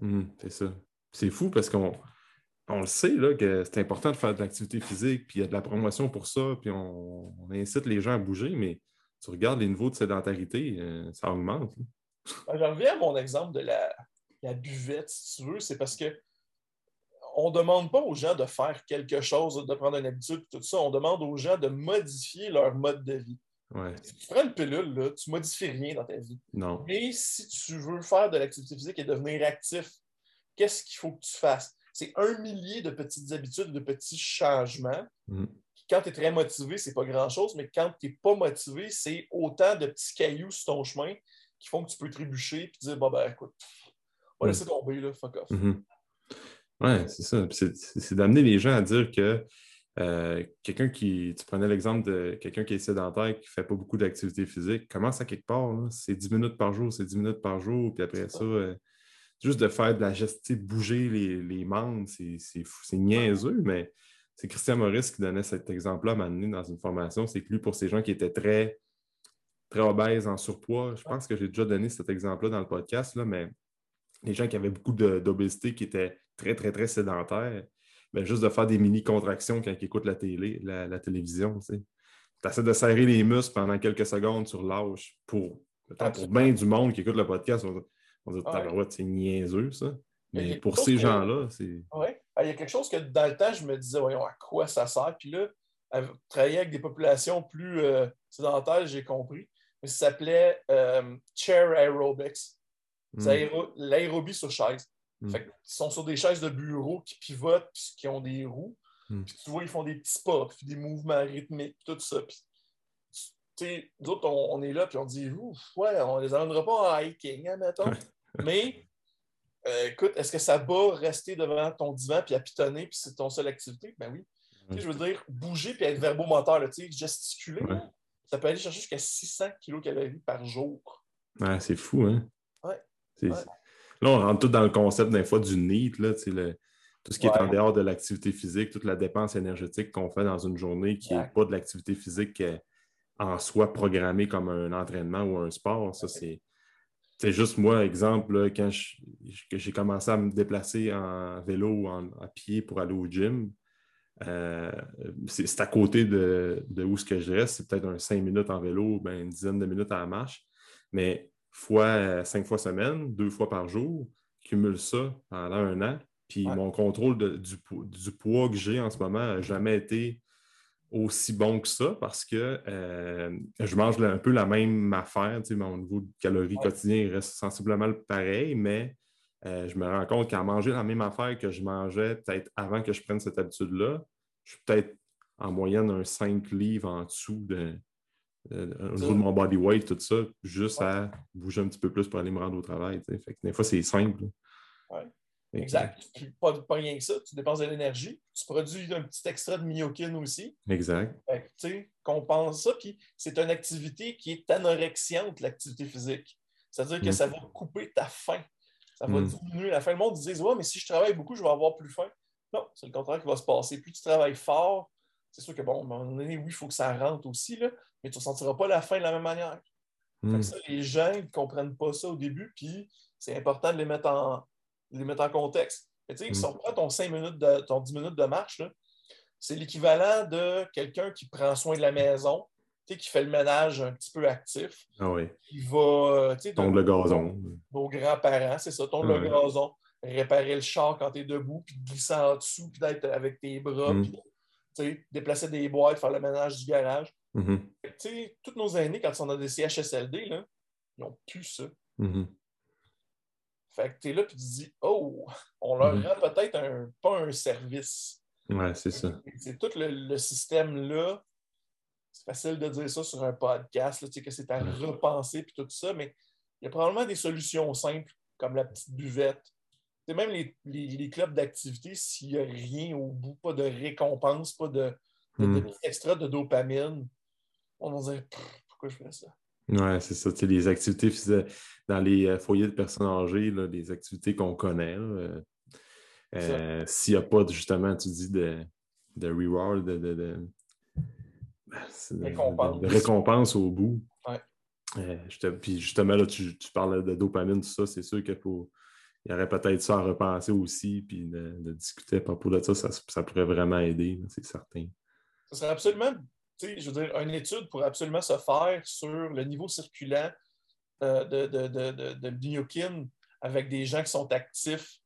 Mm, c'est ça. C'est fou parce qu'on on le sait là, que c'est important de faire de l'activité physique, puis il y a de la promotion pour ça, puis on, on incite les gens à bouger, mais tu regardes les niveaux de sédentarité, euh, ça augmente. Ben, j'en reviens à mon exemple de la, la buvette, si tu veux, c'est parce que on ne demande pas aux gens de faire quelque chose, de prendre une habitude, tout ça. On demande aux gens de modifier leur mode de vie. Ouais. Si tu prends une pilule, là, tu ne modifies rien dans ta vie. Non. Mais si tu veux faire de l'activité physique et devenir actif, qu'est-ce qu'il faut que tu fasses? C'est un millier de petites habitudes, de petits changements. Mm. Quand tu es très motivé, ce n'est pas grand-chose, mais quand tu n'es pas motivé, c'est autant de petits cailloux sur ton chemin qui font que tu peux trébucher et dire bon, ben, écoute, on va mm. laisser tomber, là, fuck off. Mm-hmm. Oui, c'est ça. C'est, c'est d'amener les gens à dire que euh, quelqu'un qui... Tu prenais l'exemple de quelqu'un qui est sédentaire, qui ne fait pas beaucoup d'activité physique, commence à quelque part, là, c'est dix minutes par jour, c'est dix minutes par jour, puis après ça, euh, juste de faire de la gestion, bouger les, les membres, c'est, c'est fou, c'est niaiseux, mais c'est Christian Maurice qui donnait cet exemple-là à un moment donné dans une formation, c'est que lui, pour ces gens qui étaient très, très obèses, en surpoids, je pense que j'ai déjà donné cet exemple-là dans le podcast, là, mais les gens qui avaient beaucoup de, d'obésité, qui étaient très, très, très sédentaires, bien, juste de faire des mini-contractions quand ils écoutent la télé, la, la télévision, tu sais. Tu essaies de serrer les muscles pendant quelques secondes sur l'âge pour, pour bien du monde qui écoute le podcast. On, on dit, ah, ouais, c'est niaiseux, ça. Mais pour ces gens-là, c'est... Oui, il y a quelque chose que, dans le temps, je me disais, voyons, à quoi ça sert? Puis là, travailler avec des populations plus euh, sédentaires, j'ai compris. Mais ça s'appelait euh, « chair aerobics ». C'est aéro- l'aérobie sur chaise. Mm. Fait qu'ils sont sur des chaises de bureau qui pivotent, puis qui ont des roues. Mm. Puis tu vois, ils font des petits pas, puis des mouvements rythmiques, tout ça. Puis, tu sais, nous autres, on, on est là, puis on dit, ouf, ouais, on les amènera pas en hiking, hein, mettons. Mais, euh, écoute, est-ce que ça va rester devant ton divan, puis à pitonner, puis c'est ton seule activité? Ben oui. Mm. Tu sais, je veux dire, bouger, puis être verbomoteur, là, tu sais, gesticuler, ouais. hein, ça peut aller chercher jusqu'à six cents kilocalories par jour. Ouais, c'est fou, hein? Ouais. Ouais. Là, on rentre tout dans le concept d'un fois du NEAT, là, le, tout ce qui ouais. est en dehors de l'activité physique, toute la dépense énergétique qu'on fait dans une journée qui n'est ouais. pas de l'activité physique qui est en soi programmée comme un entraînement ou un sport. Ça, c'est, c'est juste moi, exemple, là, quand je, que j'ai commencé à me déplacer en vélo ou en, à pied pour aller au gym, euh, c'est, c'est à côté de, de où ce que je reste. C'est peut-être un cinq minutes en vélo, ben, une dizaine de minutes à la marche, mais fois euh, cinq fois semaine, deux fois par jour, cumule ça pendant un an, puis ouais. mon contrôle de, du, du poids que j'ai en ce moment n'a jamais été aussi bon que ça parce que euh, je mange un peu la même affaire, tu sais, mon niveau de calories ouais. quotidien il reste sensiblement pareil, mais euh, je me rends compte qu'à manger la même affaire que je mangeais peut-être avant que je prenne cette habitude-là, je suis peut-être en moyenne un cinq livres en dessous de... au niveau de mon body weight, tout ça, juste ouais. à bouger un petit peu plus pour aller me rendre au travail. T'sais. Fait que des fois, c'est simple. Oui, exact. Puis, pas, pas rien que ça, tu dépenses de l'énergie, tu produis un petit extrait de myokine aussi. Exact. Fait que, tu sais, compense ça, puis c'est une activité qui est anorexiante, l'activité physique. C'est-à-dire que mm. ça va couper ta faim. Ça va mm. diminuer la faim. Le monde disait, ouais, mais si je travaille beaucoup, je vais avoir plus faim. Non, c'est le contraire qui va se passer. Plus tu travailles fort, c'est sûr que, bon, à un moment donné, oui, il faut que ça rentre aussi, là, mais tu ne ressentiras pas la faim de la même manière. Mmh. Fait que ça, les gens ne comprennent pas ça au début, puis c'est important de les mettre en, les mettre en contexte. Mais tu sais, mmh. si on prend ton cinq minutes, de, ton dix minutes de marche, là, c'est l'équivalent de quelqu'un qui prend soin de la maison, qui fait le ménage un petit peu actif. Ah oui. Qui va... Tondre le gazon. Nos grands-parents, c'est ça, tondre ah, le ouais. gazon, réparer le char quand tu es debout, puis glisser en dessous, puis d'être avec tes bras, mmh. puis... déplacer des boîtes, faire le ménage du garage. Mm-hmm. Tu sais, tous nos aînés, quand ils sont dans des C H S L D, là, ils n'ont plus ça. Mm-hmm. Fait que tu es là et tu te dis, oh, on leur mm-hmm. rend peut-être un, pas un service. Ouais, c'est ça. C'est tout le, le système-là. C'est facile de dire ça sur un podcast, là, que c'est à repenser puis tout ça, mais il y a probablement des solutions simples, comme la petite buvette. T'sais, même les, les, les clubs d'activité, s'il n'y a rien au bout, pas de récompense, pas de, de, mm. de extra de dopamine, on va dire « Pourquoi je fais ça? » Ouais, c'est ça. T'sais, les activités dans les foyers de personnes âgées, là, les activités qu'on connaît, euh, euh, s'il n'y a pas, justement, tu dis, de, de reward, de... de, de... De, récompense. De, de récompense au bout. Ouais. Euh, je puis justement, là, tu, tu parles de dopamine, tout ça, c'est sûr qu'il y aurait peut-être ça à repenser aussi, puis de, de discuter à propos de ça, ça, ça pourrait vraiment aider, c'est certain. Ça serait absolument, tu sais, je veux dire, une étude pourrait absolument se faire sur le niveau circulant euh, de, de, de, de, de myokine avec des gens qui sont actifs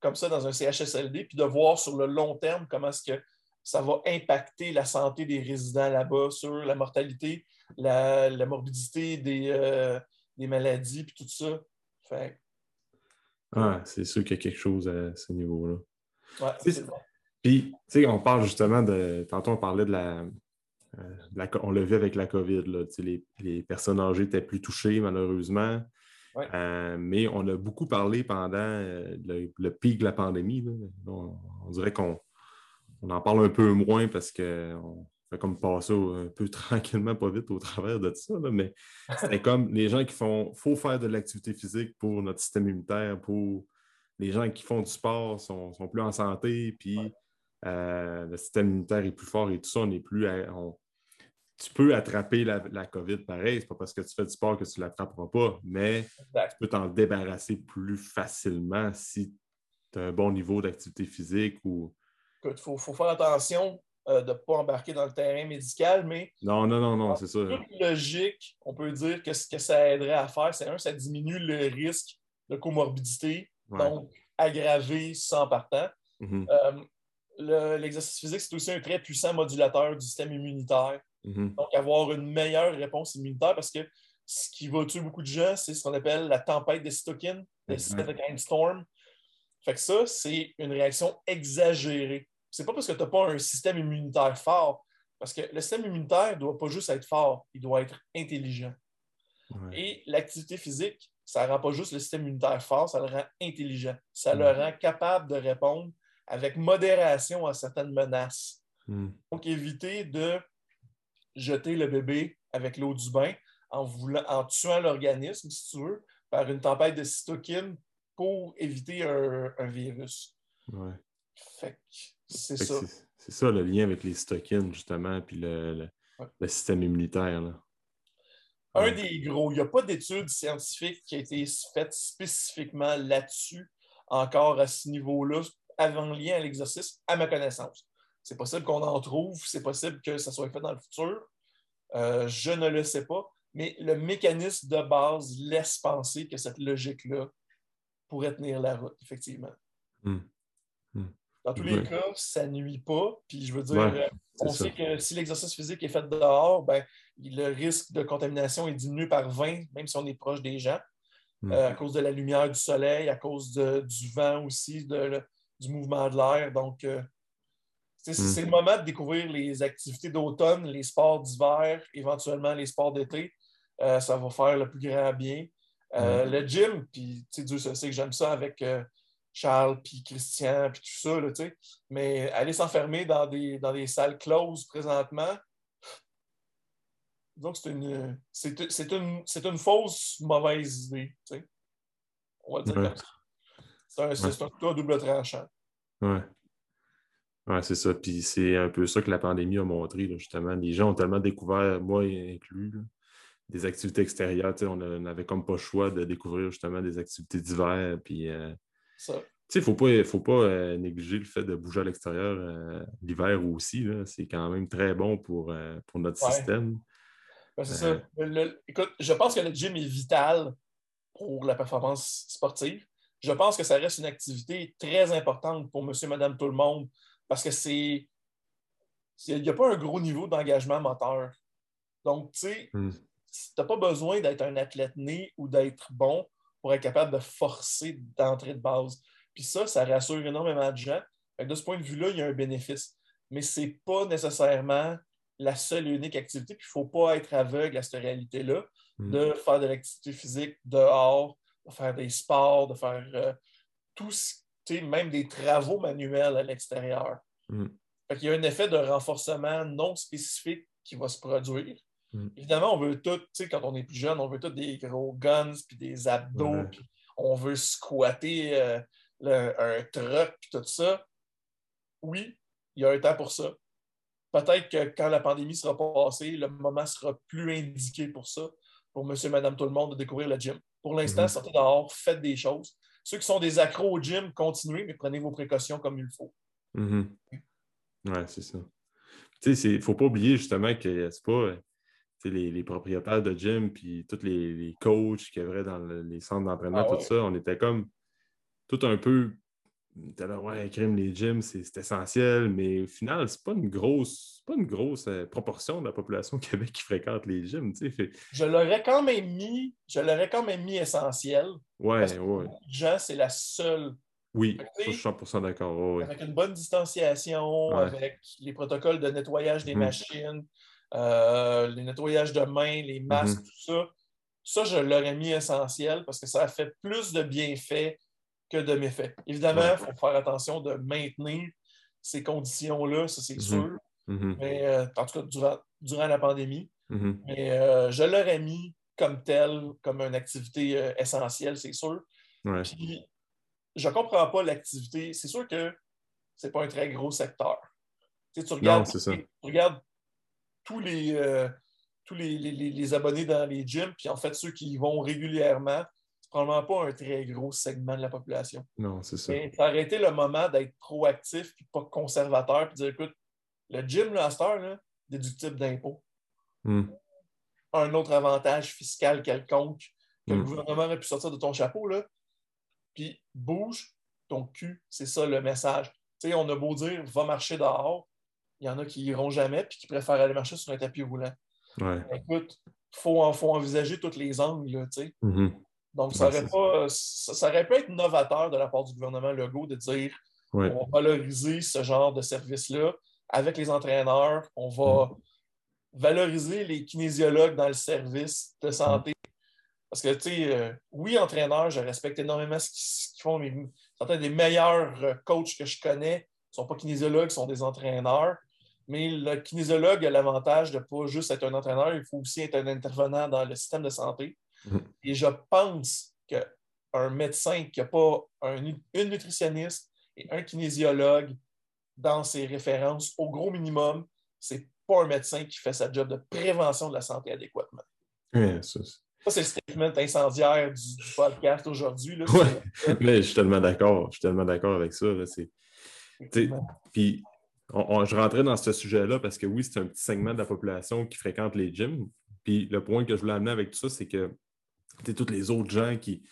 comme ça dans un C H S L D, puis de voir sur le long terme comment est-ce que ça va impacter la santé des résidents là-bas sur la mortalité, la, la morbidité des, euh, des maladies, puis tout ça. Fait... Ah, c'est sûr qu'il y a quelque chose à ce niveau-là. Ouais, c'est c'est... Bon. Puis, tu sais, on parle justement de... Tantôt, on parlait de la... Euh, de la... On le vit avec la COVID, là. Les, les personnes âgées étaient plus touchées, malheureusement. Ouais. Euh, mais on a beaucoup parlé pendant euh, le, le pic de la pandémie. Là. On, on dirait qu'on On en parle un peu moins parce qu'on fait comme passer un peu tranquillement, pas vite au travers de tout ça. Là, mais c'est comme les gens qui font... faut faire de l'activité physique pour notre système immunitaire, pour les gens qui font du sport sont, sont plus en santé, puis ouais. euh, le système immunitaire est plus fort et tout ça, on n'est plus... À, on, tu peux attraper la, la COVID pareil, c'est pas parce que tu fais du sport que tu ne l'attraperas pas, mais exact. Tu peux t'en débarrasser plus facilement si tu as un bon niveau d'activité physique ou... Il faut, faut faire attention euh, de ne pas embarquer dans le terrain médical, mais... Non, non, non, non, c'est ça. Toute logique, on peut dire que ce que ça aiderait à faire, c'est un, ça diminue le risque de comorbidité, ouais. donc aggravé sans partant. Mm-hmm. Euh, le, l'exercice physique, c'est aussi un très puissant modulateur du système immunitaire. Mm-hmm. Donc, avoir une meilleure réponse immunitaire, parce que ce qui va tuer beaucoup de gens, c'est ce qu'on appelle la tempête des cytokines, le cytokine storm. Fait que ça, c'est une réaction exagérée. C'est pas parce que tu n'as pas un système immunitaire fort, parce que le système immunitaire ne doit pas juste être fort, il doit être intelligent. Ouais. Et l'activité physique, ça ne rend pas juste le système immunitaire fort, ça le rend intelligent. Ça mm. le rend capable de répondre avec modération à certaines menaces. Mm. Donc, éviter de jeter le bébé avec l'eau du bain en, voulant, en tuant l'organisme, si tu veux, par une tempête de cytokines pour éviter un, un virus. Ouais. Fait que c'est fait ça. Que c'est, c'est ça le lien avec les cytokines, justement, puis le, le, ouais. le système immunitaire. Là. Un ouais. des gros, il n'y a pas d'études scientifiques qui a été faite spécifiquement là-dessus, encore à ce niveau-là, avant lien à l'exercice, à ma connaissance. C'est possible qu'on en trouve, c'est possible que ça soit fait dans le futur. Euh, je ne le sais pas, mais le mécanisme de base laisse penser que cette logique-là pourrait tenir la route, effectivement. Mm. Mm. Dans tous oui. les cas, ça nuit pas. Puis je veux dire, ouais, on ça. sait que si l'exercice physique est fait dehors, ben, le risque de contamination est diminué par vingt, même si on est proche des gens, mm. euh, à cause de la lumière du soleil, à cause de, du vent aussi, de, le, du mouvement de l'air. Donc, euh, c'est, mm. c'est le moment de découvrir les activités d'automne, les sports d'hiver, éventuellement les sports d'été. Euh, ça va faire le plus grand bien. Euh, mmh. Le gym, puis Dieu sait que j'aime ça avec euh, Charles, puis Christian, puis tout ça, là, mais aller s'enfermer dans des, dans des salles closes présentement, donc c'est une, c'est, c'est une, c'est une fausse mauvaise idée. T'sais. On va dire ouais. comme ça. C'est un, ouais. c'est, c'est un, un double tranchant. Ouais. Ouais, c'est ça. Puis c'est un peu ça que la pandémie a montré, là, justement. Les gens ont tellement découvert, moi inclus, là. Des activités extérieures, on n'avait comme pas le choix de découvrir justement des activités d'hiver. Puis, euh, tu sais, il faut pas, faut pas euh, négliger le fait de bouger à l'extérieur euh, l'hiver aussi. Là, c'est quand même très bon pour, euh, pour notre ouais. système. Ben, c'est euh, ça. Le, le, écoute, je pense que le gym est vital pour la performance sportive. Je pense que ça reste une activité très importante pour monsieur, madame, tout le monde parce que c'est il n'y a pas un gros niveau d'engagement moteur. Donc, tu sais, mm. tu n'as pas besoin d'être un athlète né ou d'être bon pour être capable de forcer d'entrée de base. Puis ça, ça rassure énormément de gens. Fait que de ce point de vue-là, il y a un bénéfice. Mais ce n'est pas nécessairement la seule et unique activité. Puis il ne faut pas être aveugle à cette réalité-là, mm. de faire de l'activité physique dehors, de faire des sports, de faire euh, tout ce, tu sais, même des travaux manuels à l'extérieur. Mm. Fait qu'il y a un effet de renforcement non spécifique qui va se produire. Mm. Évidemment, on veut tout, tu sais, quand on est plus jeune, on veut tout des gros guns, puis des abdos, mm. puis on veut squatter euh, le, un truck, puis tout ça. Oui, il y a un temps pour ça. Peut-être que quand la pandémie sera passée, le moment sera plus indiqué pour ça, pour monsieur et madame tout le monde de découvrir le gym. Pour l'instant, mm. sortez dehors, faites des choses. Ceux qui sont des accros au gym, continuez, mais prenez vos précautions comme il faut. Mm-hmm. Oui, c'est ça. Tu sais, il ne faut pas oublier justement que c'est pas les, les propriétaires de gym puis tous les, les coachs qu'il y avait dans le, les centres d'entraînement, ah, tout ouais. ça, on était comme tout un peu t'as l'air, ouais, crime, les gyms, c'est, c'est essentiel, mais au final, c'est pas une grosse, c'est pas une grosse euh, proportion de la population au Québec qui fréquente les gyms. Tu sais, fait... Je l'aurais quand même mis, je l'aurais quand même mis essentiel. Ouais, parce que ouais. Pour les gens, c'est la seule. Oui, je suis cent pour cent d'accord. Oh, oui. Avec une bonne distanciation, ouais. avec les protocoles de nettoyage des mmh. machines, euh, les nettoyages de mains, les masques, mmh. tout ça. Ça, je l'aurais mis essentiel parce que ça a fait plus de bienfaits que de méfaits. Évidemment, il ouais. faut faire attention de maintenir ces conditions-là, ça c'est mmh. sûr, mmh. mais euh, en tout cas durant, durant la pandémie. Mmh. Mais euh, je l'aurais mis comme tel, comme une activité euh, essentielle, c'est sûr. Ouais. Puis, je ne comprends pas l'activité. C'est sûr que ce n'est pas un très gros secteur. Tu sais, tu regardes, non, c'est ça. Tu regardes tous, les, euh, tous les, les, les abonnés dans les gyms, puis en fait, ceux qui y vont régulièrement, c'est probablement pas un très gros segment de la population. Non, c'est ça. Mais arrêter le moment d'être proactif, puis pas conservateur, puis dire, écoute, le gym, là, à cette heure, là, déductible d'impôts. Mm. Un autre avantage fiscal quelconque que mm. le gouvernement aurait pu sortir de ton chapeau, là, puis bouge ton cul. C'est ça le message. Tu sais, on a beau dire va marcher dehors, il y en a qui n'iront jamais puis qui préfèrent aller marcher sur un tapis roulant. Ouais. Écoute, il faut, faut envisager tous les angles, là, tu sais. Mm-hmm. Donc, ça, ouais, aurait pas, ça. Ça, ça aurait pu être novateur de la part du gouvernement Legault de dire ouais. on va valoriser ce genre de service-là avec les entraîneurs, on va mm. valoriser les kinésiologues dans le service de santé. Mm. Parce que, tu sais, euh, oui, entraîneur, je respecte énormément ce qu'ils, ce qu'ils font. Mais certains des meilleurs coachs que je connais ne sont pas kinésiologues, sont des entraîneurs. Mais le kinésiologue a l'avantage de ne pas juste être un entraîneur, il faut aussi être un intervenant dans le système de santé. Mmh. Et je pense qu'un médecin qui n'a pas un, une nutritionniste et un kinésiologue dans ses références, au gros minimum, ce n'est pas un médecin qui fait sa job de prévention de la santé adéquatement. Oui, ça c'est... Ça, c'est le statement incendiaire du, du podcast aujourd'hui. Oui, mais je suis tellement d'accord. Je suis tellement d'accord avec ça. Là, c'est... Puis, on, on, je rentrais dans ce sujet-là parce que oui, c'est un petit segment de la population qui fréquente les gyms. Puis, le point que je voulais amener avec tout ça, c'est que tous les autres gens qui,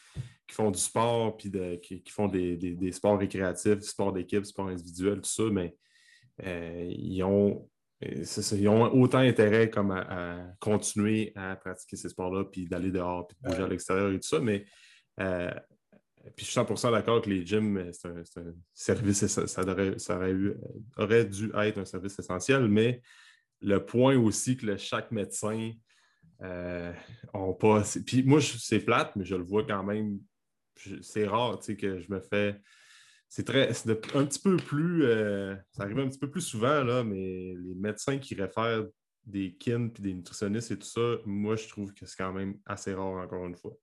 qui font du sport, puis de, qui, qui font des, des, des sports récréatifs, sports d'équipe, sports individuels, tout ça, mais euh, ils ont... C'est ça, ils ont autant intérêt comme à, à continuer à pratiquer ces sports-là, puis d'aller dehors, puis de bouger ouais. à l'extérieur et tout ça, mais euh, puis je suis cent pour cent d'accord que les gyms, c'est un, c'est un service, ça, ça, aurait, ça aurait, eu, aurait dû être un service essentiel, mais le point aussi que le, chaque médecin euh, on passe, puis moi, je, c'est plate, mais je le vois quand même, je, c'est rare, tu sais, que je me fais... C'est très, c'est de, un petit peu plus, euh, ça arrive un petit peu plus souvent, là, mais les médecins qui réfèrent des kin puis des nutritionnistes et tout ça, moi, je trouve que c'est quand même assez rare, encore une fois.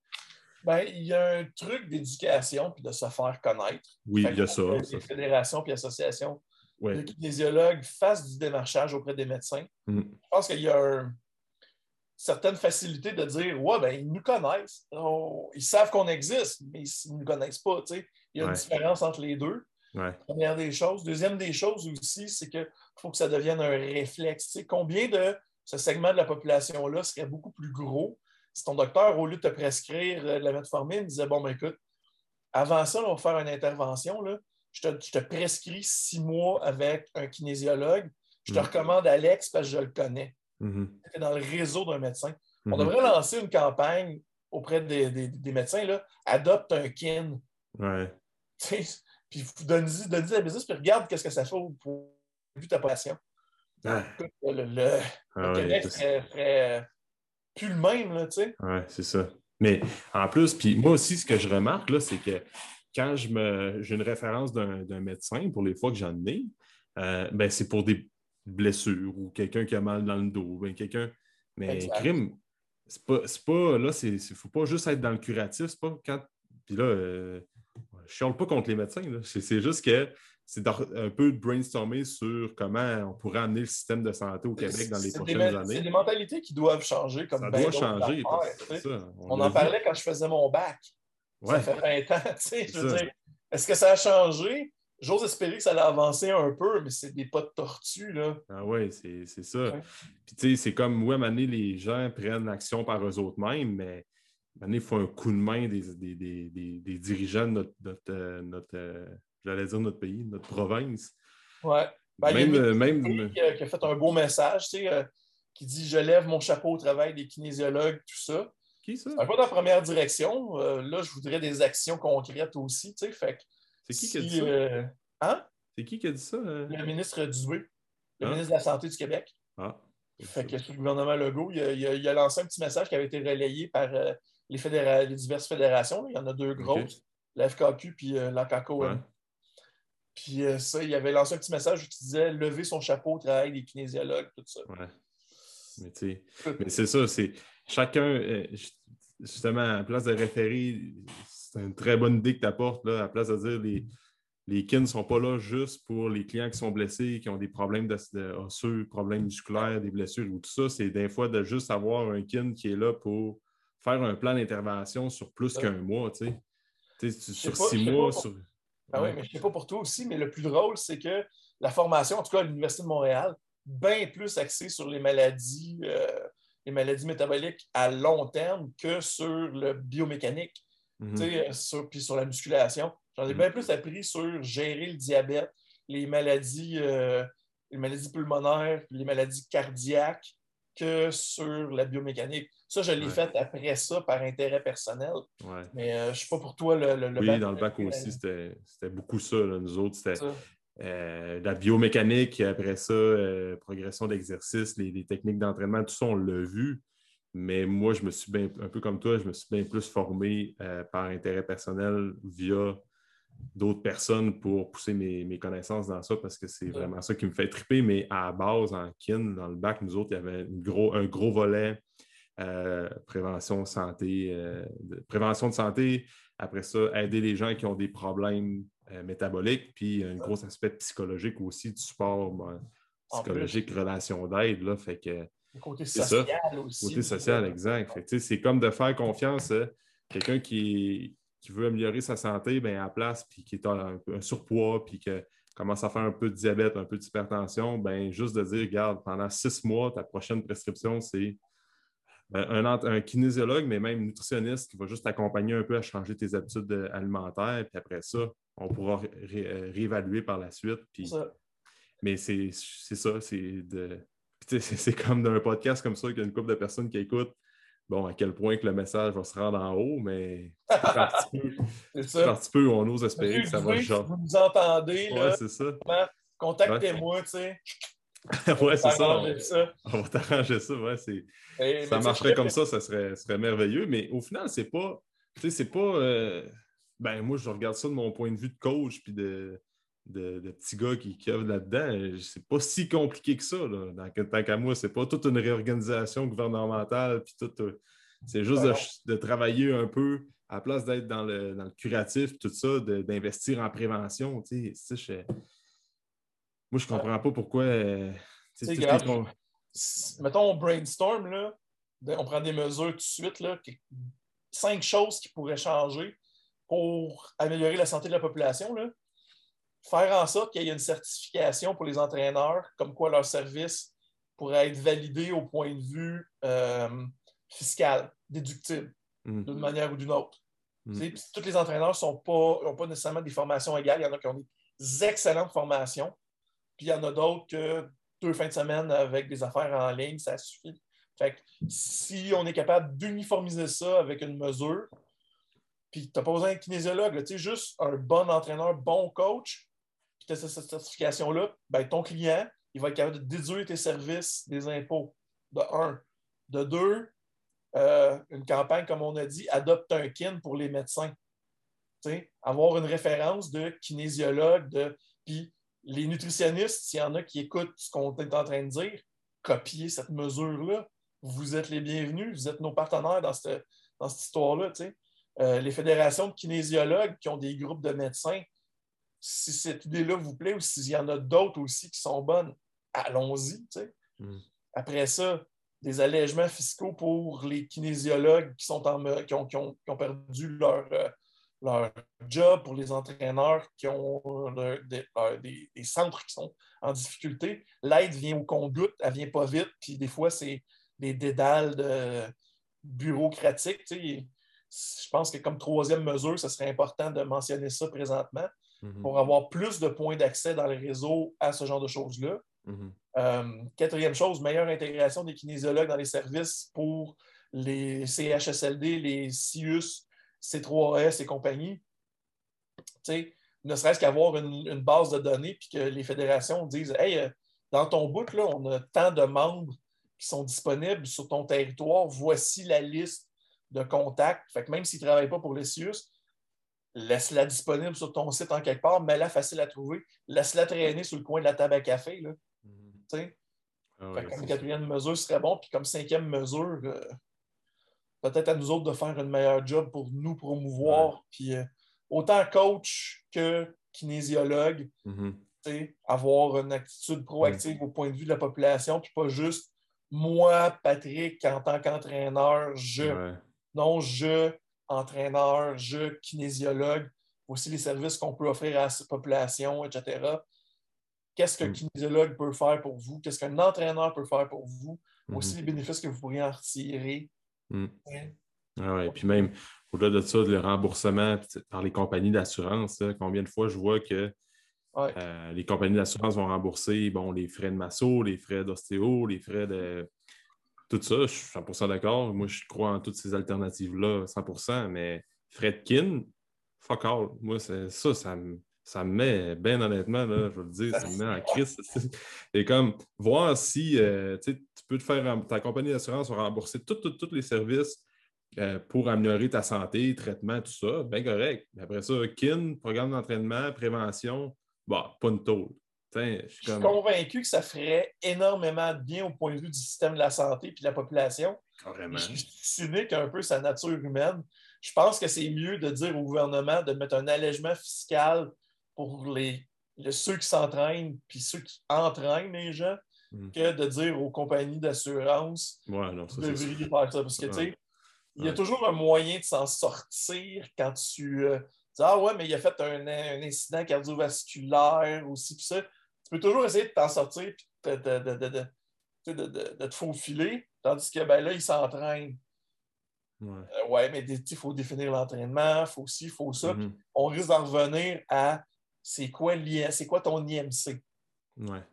Bien, il y a un truc d'éducation puis de se faire connaître. Oui, il y a ça. Les fédérations puis associations ouais. de kinésiologues fassent du démarchage auprès des médecins. Mm. Je pense qu'il y a un, certaines facilités de dire, ouais, bien, ils nous connaissent. On, ils savent qu'on existe, mais ils ne nous connaissent pas, tu sais. Il y a une ouais. différence entre les deux. Ouais. Première des choses. Deuxième des choses aussi, c'est qu'il faut que ça devienne un réflexe. Tu sais, combien de ce segment de la population-là serait beaucoup plus gros si ton docteur, au lieu de te prescrire de la metformine, disait, bon, ben écoute, avant ça, là, on va faire une intervention. Là. Je, te, je te prescris six mois avec un kinésiologue. Je te mmh. recommande Alex parce que je le connais. Mmh. C'était dans le réseau d'un médecin. Mmh. On devrait lancer une campagne auprès des, des, des médecins, là, adopte un kin. Ouais. Puis donne-y donne la business, puis regarde qu'est-ce que ça fait au point de vue de ta passion. Ah. Le, le, ah, le Québec ouais, serait, serait plus le même, là, tu sais. Oui, c'est ça. Mais en plus, puis moi aussi, ce que je remarque, là, c'est que quand je me, j'ai une référence d'un, d'un médecin, pour les fois que j'en ai, euh, ben, c'est pour des blessures ou quelqu'un qui a mal dans le dos, ben, quelqu'un... Mais exact. Crime, c'est pas, c'est pas... Là, il ne faut pas juste être dans le curatif, c'est pas quand... Puis là, euh, je chiale pas contre les médecins, là. C'est, c'est juste que c'est un peu de brainstormer sur comment on pourrait amener le système de santé au Québec c'est, dans les prochaines des, années. C'est des mentalités qui doivent changer. Comme ça ben doit changer. C'est ça, on on en vu. parlait quand je faisais mon bac. Ouais. Ça fait vingt ans. Tu sais, je veux dire, est-ce que ça a changé? J'ose espérer que ça allait avancer un peu, mais c'est des pas de tortue, là. Ah oui, c'est, c'est ça. Ouais. Puis tu sais, c'est comme, ouais, mané, les gens prennent l'action par eux autres mêmes, mais mané, il faut un coup de main des, des, des, des, des dirigeants de notre... notre, euh, notre euh, j'allais dire notre pays, notre province. Oui. Ben, même, il y a même... qui, a, qui a fait un beau message, tu sais, euh, qui dit « Je lève mon chapeau au travail des kinésiologues, tout ça. » Qui, ça? C'est un peu dans la première direction. Euh, là, je voudrais des actions concrètes aussi, tu sais, fait que... C'est qui si, qui a dit ça? Euh... Hein? C'est qui qui a dit ça? Euh... Le ministre Dubé, le hein? ministre de la Santé du Québec. Ah. Fait que sous le gouvernement Legault, il a, il, a, il a lancé un petit message qui avait été relayé par euh, les, fédéra... les diverses fédérations. Il y en a deux grosses, okay. la F K Q puis euh, la CACO. Hein? Hein. Puis euh, ça, il avait lancé un petit message qui disait « Lever son chapeau au travail des kinésiologues », tout ça. Ouais. Mais tu sais, mais c'est ça, c'est chacun, euh, justement, à la place de référer, c'est une très bonne idée que tu apportes, là, à la place de dire les, les kin ne sont pas là juste pour les clients qui sont blessés, qui ont des problèmes de, de osseux, problèmes musculaires, des blessures ou tout ça, c'est des fois de juste avoir un kin qui est là pour faire un plan d'intervention sur plus ouais. qu'un mois, tu sais. Tu sais, sur pas, six mois, pas. sur... Ah oui, mais je ne sais pas pour toi aussi, mais le plus drôle, c'est que la formation, en tout cas à l'Université de Montréal, bien plus axée sur les maladies, euh, les maladies métaboliques à long terme que sur le biomécanique, mm-hmm. sur, puis sur la musculation. J'en ai mm-hmm. bien plus appris sur gérer le diabète, les maladies, euh, les maladies pulmonaires, les maladies cardiaques que sur la biomécanique. Ça, je l'ai ouais. fait après ça par intérêt personnel. Ouais. Mais euh, je ne suis pas pour toi le, le, le oui, bac. Oui, dans le bac aussi, c'était, c'était beaucoup ça. Là, nous autres, c'était euh, la biomécanique, après ça, euh, progression d'exercice, les, les techniques d'entraînement, tout ça, on l'a vu. Mais moi, je me suis bien, un peu comme toi, je me suis bien plus formé euh, par intérêt personnel via d'autres personnes pour pousser mes, mes connaissances dans ça parce que c'est ouais. vraiment ça qui me fait triper. Mais à la base, en kin, dans le bac, nous autres, il y avait une gros, un gros volet. Euh, prévention santé, euh, de, prévention de santé, après ça, aider les gens qui ont des problèmes euh, métaboliques, puis un gros aspect psychologique aussi, du support ben, psychologique, relation d'aide, là, fait que... Le côté social ça, aussi. Côté social, exact. Fait que, c'est comme de faire confiance à quelqu'un qui, qui veut améliorer sa santé, bien, à la place, puis qui est un, un surpoids, puis que commence à faire un peu de diabète, un peu d'hypertension, bien, juste de dire, regarde, pendant six mois, ta prochaine prescription, c'est Un, un kinésiologue, mais même nutritionniste qui va juste t'accompagner un peu à changer tes habitudes alimentaires, puis après ça, on pourra ré- ré- réévaluer par la suite. Puis... Ça. Mais c'est, c'est ça, c'est de... c'est, c'est comme d'un podcast comme ça qu'il y a une couple de personnes qui écoutent, bon, à quel point que le message va se rendre en haut, mais par petit peu, c'est ça. Par petit peu, on ose espérer que ça va genre. Vous nous entendez, ouais, là, c'est ça. Contactez-moi, ouais. tu sais. ouais, c'est ça. On, ça. on va t'arranger ça. Ouais, c'est, hey, ça marcherait comme ça, ça serait, serait merveilleux. Mais au final, c'est pas. Tu sais, c'est pas. Euh, ben, moi, je regarde ça de mon point de vue de coach puis de, de, de petit gars qui œuvre là-dedans. C'est pas si compliqué que ça. Là. Dans, tant qu'à moi, c'est pas toute une réorganisation gouvernementale. Puis tout, euh, c'est juste de, de travailler un peu à la place d'être dans le, dans le curatif, tout ça, de, d'investir en prévention. Tu sais, je. Moi, je comprends pas pourquoi. Euh, c'est grave. Qu'on... Mettons, on brainstorm, là, on prend des mesures tout de suite. Là, cinq choses qui pourraient changer pour améliorer la santé de la population. Là. Faire en sorte qu'il y ait une certification pour les entraîneurs, comme quoi leur service pourrait être validé au point de vue euh, fiscal, déductible, mm. d'une manière ou d'une autre. Mm. Tous les entraîneurs n'ont pas, pas nécessairement des formations égales. Il y en a qui ont des excellentes formations. Puis il y en a d'autres que deux fins de semaine avec des affaires en ligne, ça suffit. Fait que si on est capable d'uniformiser ça avec une mesure, puis tu n'as pas besoin d'un kinésiologue, tu sais, juste un bon entraîneur, bon coach, puis tu as cette certification-là, ben, ton client, il va être capable de déduire tes services des impôts, de un. De deux, euh, une campagne, comme on a dit, adopte un kin pour les médecins. Tu sais, avoir une référence de kinésiologue, de... puis les nutritionnistes, s'il y en a qui écoutent ce qu'on est en train de dire, copiez cette mesure-là. Vous êtes les bienvenus, vous êtes nos partenaires dans cette, dans cette histoire-là. Tu sais. Euh, les fédérations de kinésiologues qui ont des groupes de médecins, si cette idée-là vous plaît ou s'il y en a d'autres aussi qui sont bonnes, allons-y. Tu sais. Mm. Après ça, des allègements fiscaux pour les kinésiologues qui, sont en, qui, ont, qui, ont, qui ont perdu leur, euh, leur job, pour les entraîneurs qui ont euh, des, euh, des, des centres qui sont en difficulté. L'aide vient au compte-gouttes, elle ne vient pas vite, puis des fois, c'est des dédales de bureaucratiques. Tu sais, je pense que comme troisième mesure, ce serait important de mentionner ça présentement mm-hmm. pour avoir plus de points d'accès dans le réseau à ce genre de choses-là. Mm-hmm. euh, quatrième chose, meilleure intégration des kinésiologues dans les services pour les C H S L D, les C I U S S S, C trois A S et compagnie. Tu sais, ne serait-ce qu'avoir une, une base de données puis que les fédérations disent « Hey, dans ton book, là, on a tant de membres qui sont disponibles sur ton territoire, voici la liste de contacts. » Fait que même s'ils ne travaillent pas pour les C I U S S S, laisse-la disponible sur ton site en quelque part, mets-la facile à trouver, laisse-la traîner sur le coin de la table à café. Là. Mm-hmm. Ah ouais, comme quatrième mesure, ce serait bon. Puis comme cinquième mesure, euh, peut-être à nous autres de faire une meilleure job pour nous promouvoir. Ouais. Puis euh, autant coach que kinésiologue, mm-hmm. avoir une attitude proactive mm-hmm. au point de vue de la population, puis pas juste moi, Patrick, en tant qu'entraîneur, je. Ouais. Non, je, entraîneur, je, kinésiologue, aussi les services qu'on peut offrir à cette population, et cetera. Qu'est-ce qu'un mm. kinésiologue peut faire pour vous? Qu'est-ce qu'un entraîneur peut faire pour vous? Mm. Aussi les bénéfices que vous pourriez en retirer. Mm. Ouais. Ah ouais. Puis même, au-delà de ça, le remboursement par les compagnies d'assurance, hein, combien de fois je vois que ouais. euh, les compagnies d'assurance vont rembourser bon, les frais de masso, les frais d'ostéo, les frais de... Tout ça, je suis cent pour cent d'accord. Moi, je crois en toutes ces alternatives-là, cent pour cent, mais Fred Kin, fuck all. Moi, c'est, ça, ça me, ça me met, bien honnêtement, là, je veux le dire, ça me met en crise. Et comme, voir si euh, tu peux te faire, ta compagnie d'assurance va rembourser tous tout, tout les services euh, pour améliorer ta santé, traitement, tout ça, bien correct. Après ça, Kin, programme d'entraînement, prévention, bah, pas une tôle. Je suis comme... convaincu que ça ferait énormément de bien au point de vue du système de la santé et de la population. Carrément. Je suis cynique un peu sa nature humaine. Je pense que c'est mieux de dire au gouvernement de mettre un allègement fiscal pour les, les, ceux qui s'entraînent puis ceux qui entraînent les gens mm. que de dire aux compagnies d'assurance ouais, non, ça, de vérifier faire ça. Parce que ouais. tu sais, il ouais. y a toujours un moyen de s'en sortir quand tu euh, dis « Ah ouais, mais il a fait un, un incident cardiovasculaire aussi, puis ça. » Tu peux toujours essayer de t'en sortir et de, de, de, de, de, de, de, de te faufiler, tandis que ben là, il s'entraîne. Ouais, euh, ouais mais il faut définir l'entraînement, il faut aussi, il faut ça. Mm-hmm. On risque d'en revenir à c'est quoi, c'est quoi ton I M C? Ouais.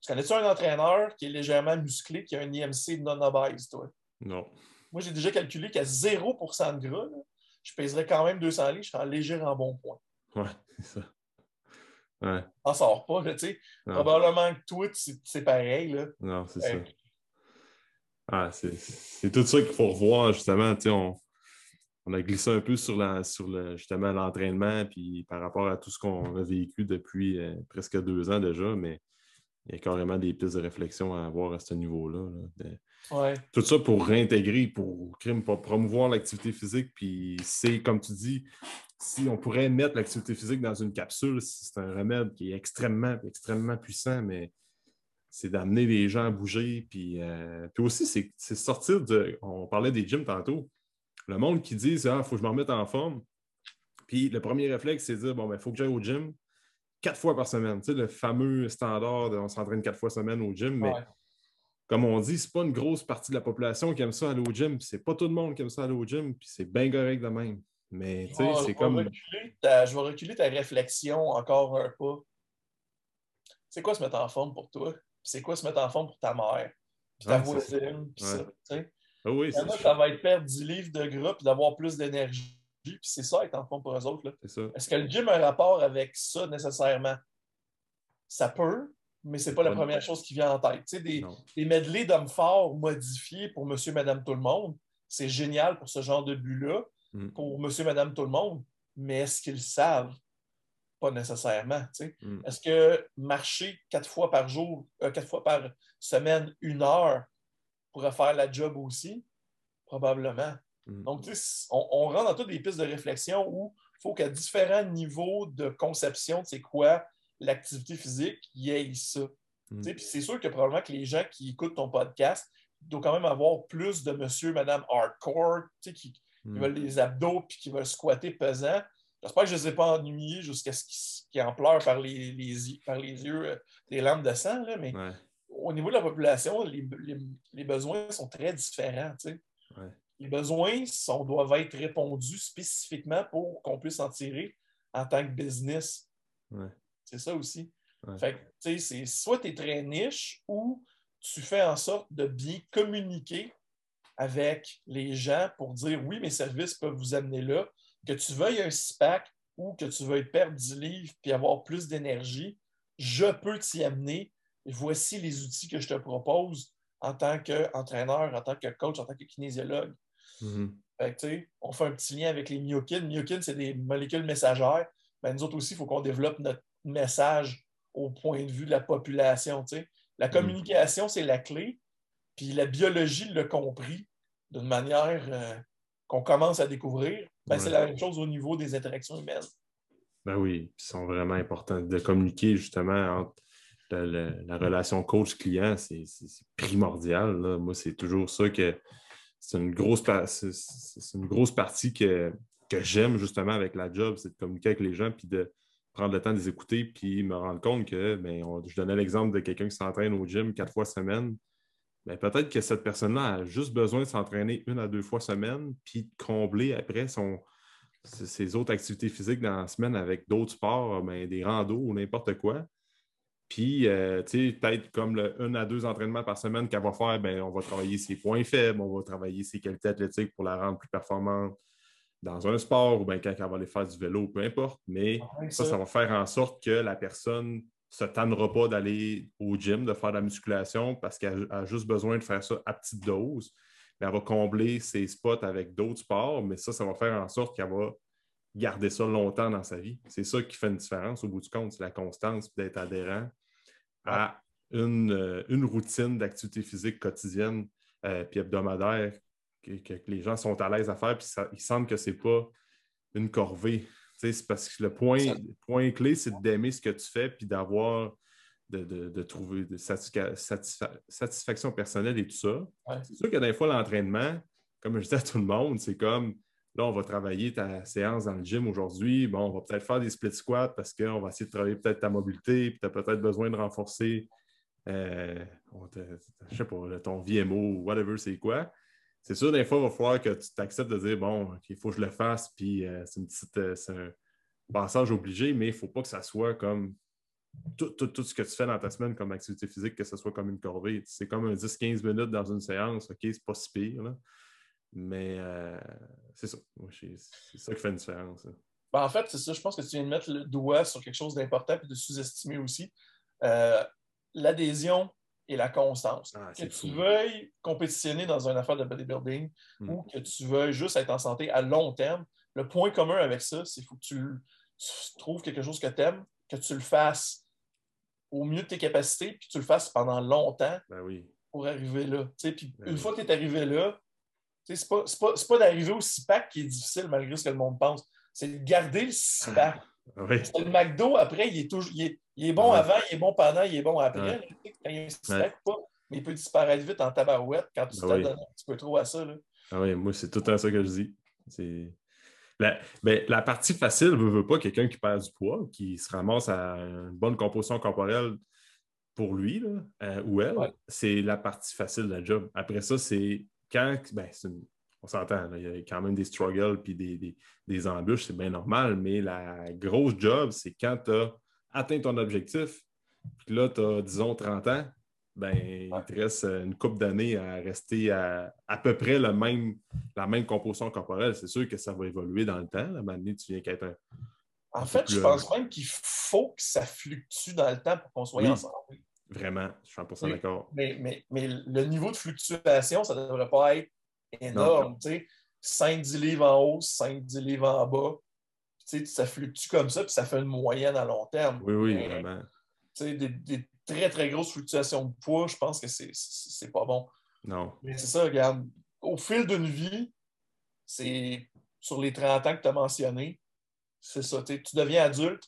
Tu connais-tu un entraîneur qui est légèrement musclé, qui a un I M C non obèse, toi? Non. Moi, j'ai déjà calculé qu'à zéro pour cent de gras, là, je pèserais quand même deux cents livres, je serais en léger embonpoint. Ouais, c'est ça. Ouais. T'en sors pas, tu sais. Probablement que toi, c'est, c'est pareil. Là. Non, c'est ouais. ça. Ah, c'est, c'est tout ça qu'il faut revoir, justement. On, on a glissé un peu sur, la, sur le, justement l'entraînement, puis par rapport à tout ce qu'on a vécu depuis euh, presque deux ans déjà, mais il y a carrément des pistes de réflexion à avoir à ce niveau-là. Là, de... ouais. Tout ça pour réintégrer, pour, pour promouvoir l'activité physique, puis c'est, comme tu dis, si on pourrait mettre l'activité physique dans une capsule, c'est un remède qui est extrêmement, extrêmement puissant, mais c'est d'amener les gens à bouger. Puis, euh, puis aussi, c'est, c'est sortir de... On parlait des gyms tantôt. Le monde qui dit « Ah, il faut que je me remette en forme ». Puis le premier réflexe, c'est de dire « Bon, ben, il faut que j'aille au gym quatre fois par semaine ». Tu sais, le fameux standard de « On s'entraîne quatre fois semaine au gym », mais ouais. comme on dit, c'est pas une grosse partie de la population qui aime ça aller au gym. Puis c'est pas tout le monde qui aime ça aller au gym. Puis c'est bien correct de même. Mais tu sais, oh, c'est je comme. Reculer ta, je vais reculer ta réflexion encore un pas. C'est quoi se mettre en forme pour toi? c'est quoi se mettre en forme pour ta mère, puis ta ah, voisine, puis ça, ouais. tu sais. Ah oui, c'est ça. Ça va être perdre dix livres de gras, puis d'avoir plus d'énergie, puis c'est ça, être en forme pour eux autres. Est-ce Est que le gym a un rapport avec ça, nécessairement? Ça peut, mais c'est pas la première chose qui vient en tête. Tu sais, des, des medleys d'hommes forts modifiés pour monsieur, madame, tout le monde, c'est génial pour ce genre de but-là, mm. pour monsieur, madame, tout le monde, mais est-ce qu'ils le savent? Pas nécessairement. Mm. Est-ce que marcher quatre fois par jour, euh, quatre fois par semaine, une heure, pourrait faire la job aussi? Probablement. Mm. Donc, on, on rentre dans toutes des pistes de réflexion où il faut qu'à différents niveaux de conception, c'est quoi l'activité physique, il y ait ça. Mm. Puis c'est sûr que probablement que les gens qui écoutent ton podcast doivent quand même avoir plus de monsieur, madame hardcore, qui, mm. qui veulent les abdos puis qui veulent squatter pesant. J'espère que je ne les ai pas ennuyés jusqu'à ce qu'ils en pleurent par les, les, par les yeux euh, des lampes de sang, là, mais ouais. au niveau de la population, les, les, les besoins sont très différents. Ouais. Les besoins sont, doivent être répondus spécifiquement pour qu'on puisse en tirer en tant que business. Ouais. C'est ça aussi. Ouais. Fait que, c'est soit tu es très niche ou tu fais en sorte de bien communiquer avec les gens pour dire oui, mes services peuvent vous amener là. Que tu veuilles un six-pack ou que tu veuilles perdre dix livres puis avoir plus d'énergie, je peux t'y amener. Voici les outils que je te propose en tant qu'entraîneur, en tant que coach, en tant que kinésiologue. Mm-hmm. Fait que, tu sais, on fait un petit lien avec les myokines. Myokines, c'est des molécules messagères. Ben, nous autres aussi, il faut qu'on développe notre message au point de vue de la population. T'sais. La communication, mm. c'est la clé, puis la biologie l'a compris d'une manière euh, qu'on commence à découvrir. Ben, ouais. C'est la même chose au niveau des interactions humaines. Ben oui, ils sont vraiment importants de communiquer justement entre la, la, la relation coach-client, c'est primordial. Là. Moi, c'est toujours ça que c'est une grosse, c'est une grosse partie que, que j'aime justement avec la job, c'est de communiquer avec les gens puis de prendre le temps de les écouter puis me rendre compte que, ben, on, je donnais l'exemple de quelqu'un qui s'entraîne au gym quatre fois semaine. Ben, peut-être que cette personne-là a juste besoin de s'entraîner une à deux fois semaine puis de combler après son, ses autres activités physiques dans la semaine avec d'autres sports, ben, des randos ou n'importe quoi. Puis, euh, tu sais, peut-être comme le un à deux entraînements par semaine qu'elle va faire, ben, on va travailler ses points faibles, on va travailler ses qualités athlétiques pour la rendre plus performante dans un sport ou bien quand elle va aller faire du vélo, peu importe. Mais ah, ça, ça va faire en sorte que la personne se tannera pas d'aller au gym, de faire de la musculation parce qu'elle a juste besoin de faire ça à petite dose. Mais elle va combler ses spots avec d'autres sports, mais ça, ça va faire en sorte qu'elle va garder ça longtemps dans sa vie. C'est ça qui fait une différence au bout du compte, c'est la constance d'être adhérent à une, une routine d'activité physique quotidienne euh, puis hebdomadaire que, que les gens sont à l'aise à faire puis ça, il semble que ce n'est pas une corvée. C'est parce que le point, le point clé, c'est d'aimer ce que tu fais puis d'avoir, de, de, de trouver de satisfa satisfa satisfaction personnelle et tout ça. Ouais. C'est sûr que des fois, l'entraînement, comme je disais à tout le monde, c'est comme, là, on va travailler ta séance dans le gym aujourd'hui. Bon, on va peut-être faire des split squats parce qu'on va essayer de travailler peut-être ta mobilité puis tu as peut-être besoin de renforcer, euh, on te, je sais pas, ton V M O, whatever, c'est quoi. C'est sûr, des fois, il va falloir que tu t'acceptes de dire, bon, il okay, faut que je le fasse, puis euh, c'est une petite, euh, c'est un passage obligé, mais il ne faut pas que ça soit comme tout, tout, tout ce que tu fais dans ta semaine comme activité physique, que ce soit comme une corvée. C'est comme un dix à quinze minutes dans une séance, OK, c'est pas si pire, là. Mais euh, c'est ça. C'est ça qui fait une différence. Ben, en fait, c'est ça. Je pense que tu viens de mettre le doigt sur quelque chose d'important et de sous-estimer aussi. Euh, l'adhésion et la constance. Ah, que tu veuilles compétitionner dans une affaire de bodybuilding mm. ou que tu veuilles juste être en santé à long terme, le point commun avec ça, c'est qu'il faut que tu, tu trouves quelque chose que tu aimes, que tu le fasses au mieux de tes capacités, puis que tu le fasses pendant longtemps ben oui. pour arriver là. Puis ben une oui. fois que tu es arrivé là, c'est pas, pas, pas d'arriver au six-pack qui est difficile malgré ce que le monde pense. C'est de garder le six-pack. Oui. Le McDo, après, il est, toujours, il est, il est bon ouais. avant, il est bon pendant, il est bon après. Ouais. Quand il y a un six-pack ou pas, mais il peut disparaître vite en tabarouette quand tu t'en oui. donnes un petit peu trop à ça. Là. Ah oui, moi, c'est tout le temps ça que je dis. C'est la, ben, la partie facile ne veut, veut pas quelqu'un qui perd du poids, qui se ramasse à une bonne composition corporelle pour lui là, euh, ou elle. Ouais. C'est la partie facile de la job. Après ça, c'est quand... Ben, c'est une... On s'entend, il y a quand même des struggles puis des, des, des embûches, c'est bien normal, mais la grosse job, c'est quand tu as atteint ton objectif, puis là, tu as, disons, trente ans, ben, ouais. il te reste une couple d'années à rester à, à peu près le même, la même composition corporelle. C'est sûr que ça va évoluer dans le temps. À un moment donné, tu viens qu'être un... En fait, plus... je pense même qu'il faut que ça fluctue dans le temps pour qu'on soit oui. ensemble. Vraiment, je suis cent pour cent oui. d'accord. Mais, mais, mais le niveau de fluctuation, ça ne devrait pas être énorme. cinq dix livres en haut, cinq dix livres en bas. T'sais, ça fluctue comme ça, puis ça fait une moyenne à long terme. Oui, oui, mais, vraiment. Des, des très, très grosses fluctuations de poids, je pense que c'est pas bon. Non. Mais c'est ça, regarde. Au fil d'une vie, c'est sur les trente ans que tu as mentionné, c'est ça. Tu deviens adulte,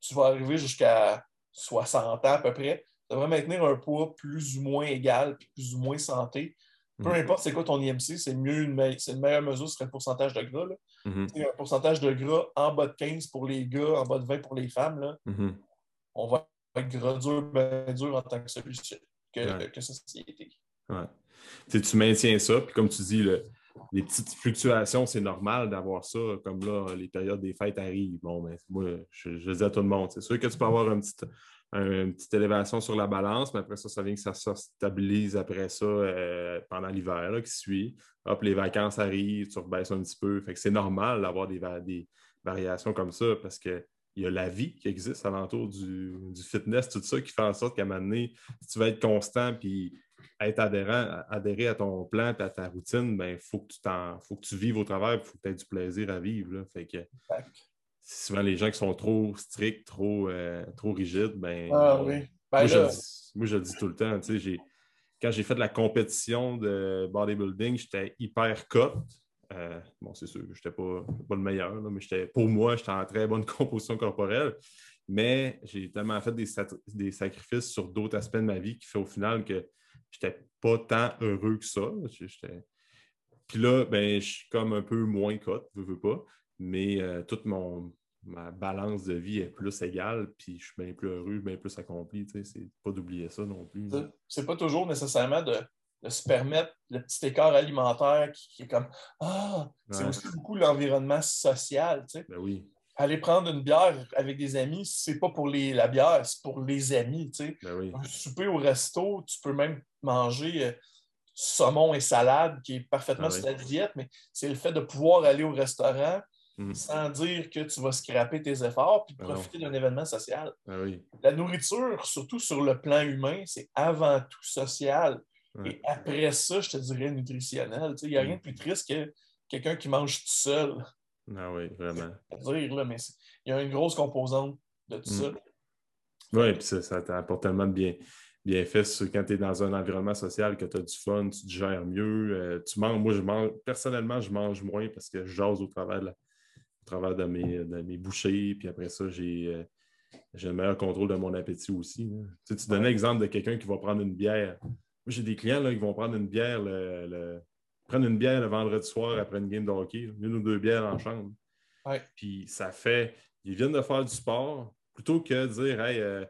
tu vas arriver jusqu'à soixante ans à peu près. Tu devrais maintenir un poids plus ou moins égal, puis plus ou moins santé. Peu mm-hmm. importe c'est quoi ton I M C, c'est mieux une, me... une meilleure mesure, ce serait le pourcentage de gras. Là. Mm-hmm. Un pourcentage de gras en bas de quinze pour les gars, en bas de vingt pour les femmes. Là. Mm-hmm. On va être gras dur, bien dur en tant que solution, que, ouais. que société. Ouais. Tu maintiens ça, puis comme tu dis, le... les petites fluctuations, c'est normal d'avoir ça, comme là, les périodes des fêtes arrivent. Bon, ben, moi, je, je dis à tout le monde, c'est sûr que tu peux avoir une petite, un, une petite élévation sur la balance, mais après ça, ça vient que ça se stabilise après ça euh, pendant l'hiver qui suit. Hop, les vacances arrivent, tu rebaisses un petit peu. Fait que c'est normal d'avoir des, va des variations comme ça parce que il y a la vie qui existe alentour du, du fitness, tout ça, qui fait en sorte qu'à un moment donné, si tu vas être constant puis être adhérent, adhérer à ton plan et à ta routine, ben, faut que tu t'en, faut que tu vives au travers, il faut que tu aies du plaisir à vivre. Là. Fait que c'est souvent les gens qui sont trop stricts, trop, euh, trop rigides, ben, ah, oui. ben moi, là... je le dis, moi je le dis tout le temps. Quand j'ai fait de la compétition de bodybuilding, j'étais hyper cut. Euh, bon, c'est sûr, je n'étais pas, pas le meilleur, là, mais pour moi, j'étais en très bonne composition corporelle. Mais j'ai tellement fait des, des sacrifices sur d'autres aspects de ma vie qui fait au final que je n'étais pas tant heureux que ça. Puis là, ben, je suis comme un peu moins cote, je veux pas. Mais euh, toute mon, ma balance de vie est plus égale, puis je suis bien plus heureux, bien plus accompli. C'est pas d'oublier ça non plus. C'est pas toujours nécessairement de. de se permettre le petit écart alimentaire qui, qui est comme « Ah! » C'est ouais. aussi beaucoup l'environnement social, tu sais. Ben oui. Aller prendre une bière avec des amis, c'est pas pour les, la bière, c'est pour les amis, tu sais. Ben oui. Un souper au resto, tu peux même manger euh, saumon et salade qui est parfaitement ben sur oui. ta diète, mais c'est le fait de pouvoir aller au restaurant mm. sans dire que tu vas scraper tes efforts puis ben profiter d'un événement social. Ben oui. La nourriture, surtout sur le plan humain, c'est avant tout social. Ouais. Et après ça, je te dirais nutritionnel. Il n'y a rien de plus triste que quelqu'un qui mange tout seul. Ah oui, vraiment. Dire, là, mais il y a une grosse composante de tout mm. ça. Oui, puis ça, ça t'apporte tellement de bien, bienfaits quand tu es dans un environnement social, que tu as du fun, tu te gères mieux. Euh, tu manges, moi, je mange, personnellement, je mange moins parce que je jase au travers de, la, au travers de, mes, de mes bouchées. Puis après ça, j'ai euh, le meilleur contrôle de mon appétit aussi. Hein. Tu sais, tu donnais l'exemple de quelqu'un qui va prendre une bière. Moi, j'ai des clients là, qui vont prendre une bière le, le... prendre une bière le vendredi soir après une game de hockey, là, une ou deux bières en chambre. Ouais. Puis ça fait... Ils viennent de faire du sport plutôt que de dire « Hey, euh,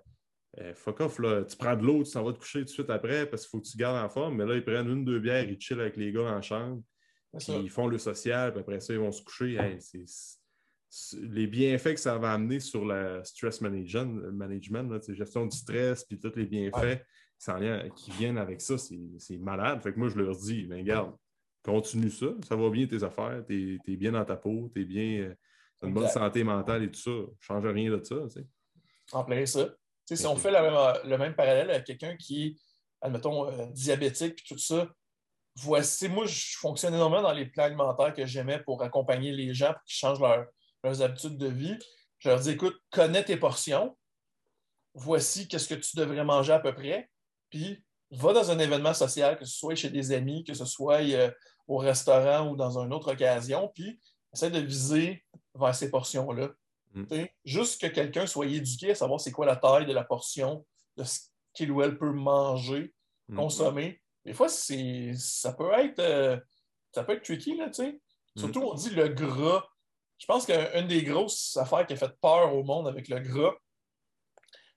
euh, fuck off, là, tu prends de l'eau, tu t'en vas te coucher tout de suite après parce qu'il faut que tu gardes en forme. » Mais là, ils prennent une ou deux bières, ils chillent avec les gars en chambre. Puis ils font le social, puis après ça, ils vont se coucher. Hey, c'est... les bienfaits que ça va amener sur le stress management, la gestion du stress, puis tous les bienfaits ouais. qui viennent avec ça, c'est malade. Fait que moi, je leur dis, ben regarde, continue ça, ça va bien tes affaires, t'es es bien dans ta peau, t'es bien, euh, t'as une bonne santé mentale et tout ça. Change rien de ça, tu sais. En plein ça. T'sais, si okay. on fait la même, le même parallèle avec quelqu'un qui est, admettons, euh, diabétique puis tout ça, voici, moi, je fonctionne énormément dans les plans alimentaires que j'aimais pour accompagner les gens pour qu'ils changent leur, leurs habitudes de vie. Je leur dis, écoute, connais tes portions, voici qu'est-ce que tu devrais manger à peu près. Puis, va dans un événement social, que ce soit chez des amis, que ce soit euh, au restaurant ou dans une autre occasion, puis essaie de viser vers ces portions-là. Mm. Juste que quelqu'un soit éduqué à savoir c'est quoi la taille de la portion, de ce qu'il ou elle peut manger, mm. consommer. Des fois, ça peut être euh, ça peut être tricky, là, tu sais. Surtout, mm. on dit le gras. Je pense qu'une des grosses affaires qui a fait peur au monde avec le gras,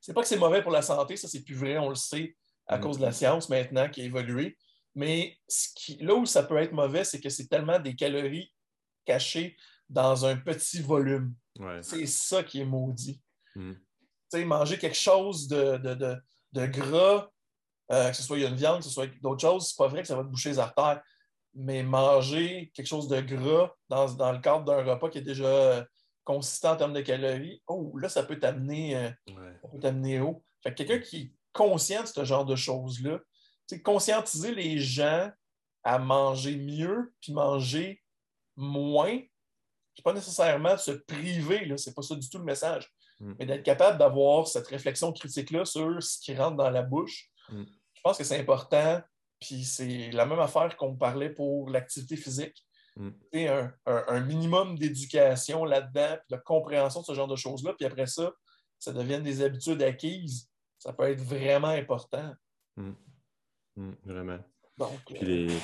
c'est pas que c'est mauvais pour la santé, ça, c'est plus vrai, on le sait. À mmh. cause de la science maintenant qui a évolué. Mais ce qui, là où ça peut être mauvais, c'est que c'est tellement des calories cachées dans un petit volume. Ouais. C'est ça qui est maudit. Mmh. Tu sais, manger quelque chose de, de, de, de gras euh, que ce soit une viande, que ce soit d'autres choses, c'est pas vrai que ça va te boucher les artères. Mais manger quelque chose de gras dans, dans le cadre d'un repas qui est déjà euh, consistant en termes de calories, oh, là, ça peut t'amener euh, ouais. ça peut t'amener haut. Fait que quelqu'un qui est conscient de ce genre de choses-là, c'est conscientiser les gens à manger mieux puis manger moins. C'est pas nécessairement de se priver, là, c'est pas ça du tout le message. Mm. Mais d'être capable d'avoir cette réflexion critique-là sur ce qui rentre dans la bouche, mm. je pense que c'est important. Puis c'est la même affaire qu'on parlait pour l'activité physique. Mm. C'est un, un, un minimum d'éducation là-dedans, puis de compréhension de ce genre de choses-là. Puis après ça, ça devient des habitudes acquises. Ça peut être vraiment important. Mm. Mm, vraiment. Donc, puis les, euh...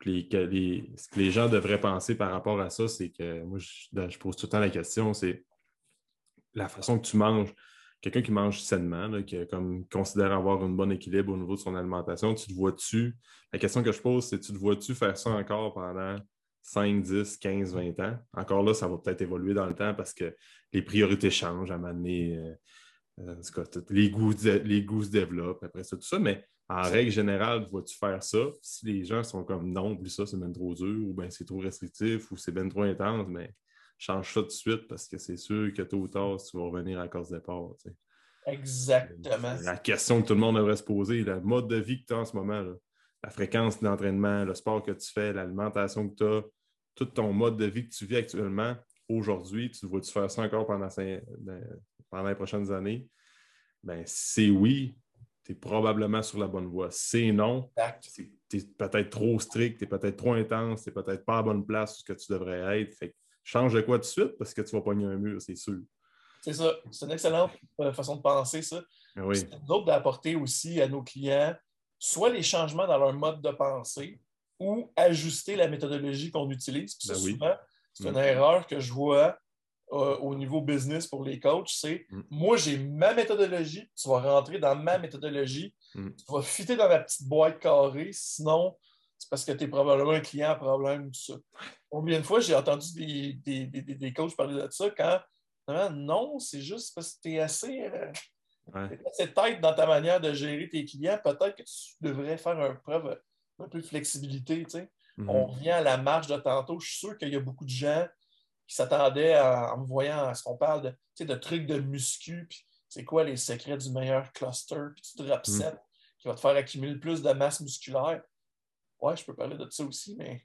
puis les, les, ce que les gens devraient penser par rapport à ça, c'est que moi, je, je pose tout le temps la question, c'est la façon que tu manges. Quelqu'un qui mange sainement, là, qui comme, considère avoir un bon équilibre au niveau de son alimentation, tu te vois-tu? La question que je pose, c'est tu te vois-tu faire ça encore pendant cinq, dix, quinze, vingt ans? Encore là, ça va peut-être évoluer dans le temps parce que les priorités changent à un moment donné. Euh, euh, c'est quoi, les, goûts, les goûts se développent, après ça, tout ça. Mais en règle générale, vois-tu faire ça? Si les gens sont comme non, plus ça, c'est même trop dur, ou bien c'est trop restrictif, ou c'est bien trop intense, mais... change ça tout de suite parce que c'est sûr que tôt ou tard, tu vas revenir à la cause départ. Tu sais. Exactement. C'est la question que tout le monde devrait se poser, le mode de vie que tu as en ce moment, là, la fréquence d'entraînement, le sport que tu fais, l'alimentation que tu as, tout ton mode de vie que tu vis actuellement, aujourd'hui, tu vas-tu faire ça encore pendant, cinq, pendant les prochaines années? Bien, c'est oui, tu es probablement sur la bonne voie. C'est non, tu es peut-être trop strict, tu es peut-être trop intense, tu es peut-être pas à la bonne place où ce que tu devrais être. Fait que change de quoi tout de suite parce que tu vas pogner un mur, c'est sûr. C'est ça. C'est une excellente façon de penser, ça. Oui. C'est une autre d'apporter aussi à nos clients soit les changements dans leur mode de pensée ou ajuster la méthodologie qu'on utilise. Puis ben ça, oui. souvent, c'est mm. une erreur que je vois euh, au niveau business pour les coachs, c'est mm. moi, j'ai ma méthodologie, tu vas rentrer dans ma méthodologie, mm. tu vas fitter dans la petite boîte carrée, sinon... c'est parce que tu es probablement un client à problème, tout ça. Combien de fois j'ai entendu des, des, des, des coachs parler de ça quand non, c'est juste parce que tu es assez, euh, ouais. assez tête dans ta manière de gérer tes clients. Peut-être que tu devrais faire une preuve un peu de flexibilité. Tu sais. Mm-hmm. On revient à la marge de tantôt. Je suis sûr qu'il y a beaucoup de gens qui s'attendaient en me voyant à ce qu'on parle de, tu sais, de trucs de muscu. Puis c'est quoi les secrets du meilleur cluster? Puis tu te drop set mm-hmm. qui va te faire accumuler plus de masse musculaire. Oui, je peux parler de ça aussi, mais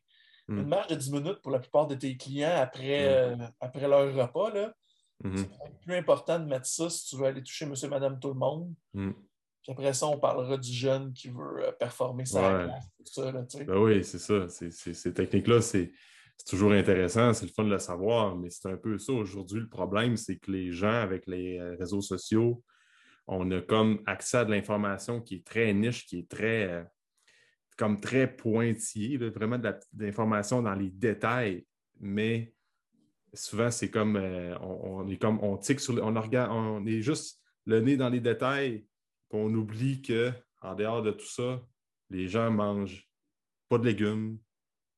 mm. une marge de dix minutes pour la plupart de tes clients après, mm. euh, après leur repas, là, mm. c'est plus important de mettre ça si tu veux aller toucher monsieur, madame, tout le monde. Mm. Puis après ça, on parlera du jeune qui veut performer sa ouais. classe, tout ça. Là, ben oui, c'est ça. C'est, c'est, ces techniques-là, c'est, c'est toujours intéressant, c'est le fun de le savoir, mais c'est un peu ça. Aujourd'hui, le problème, c'est que les gens avec les réseaux sociaux, on a comme accès à de l'information qui est très niche, qui est très... comme très pointillé, là, vraiment de l'information dans les détails, mais souvent c'est comme euh, on, on est comme on tique sur le, on regarde, on est juste le nez dans les détails, puis on oublie que en dehors de tout ça, les gens mangent pas de légumes,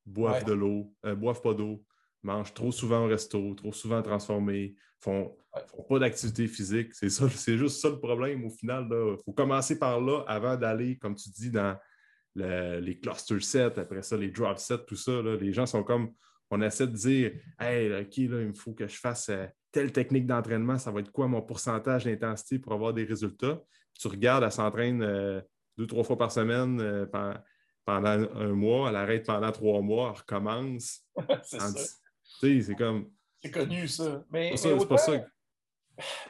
boivent ouais. de l'eau, euh, boivent pas d'eau, mangent trop souvent au resto, trop souvent transformés, font, font pas d'activité physique. C'est ça, c'est juste ça le problème au final. Il faut commencer par là avant d'aller, comme tu dis, dans Le, les cluster sets, après ça, les drop sets, tout ça, là, les gens sont comme, on essaie de dire, « Hey, OK, là, il me faut que je fasse euh, telle technique d'entraînement, ça va être quoi mon pourcentage d'intensité pour avoir des résultats? » Tu regardes, elle s'entraîne euh, deux, trois fois par semaine euh, pendant, pendant un mois, elle arrête pendant trois mois, elle recommence. c'est en, ça. Tu sais, c'est comme... C'est connu, ça. Mais, mais ça, autant, c'est pas ça.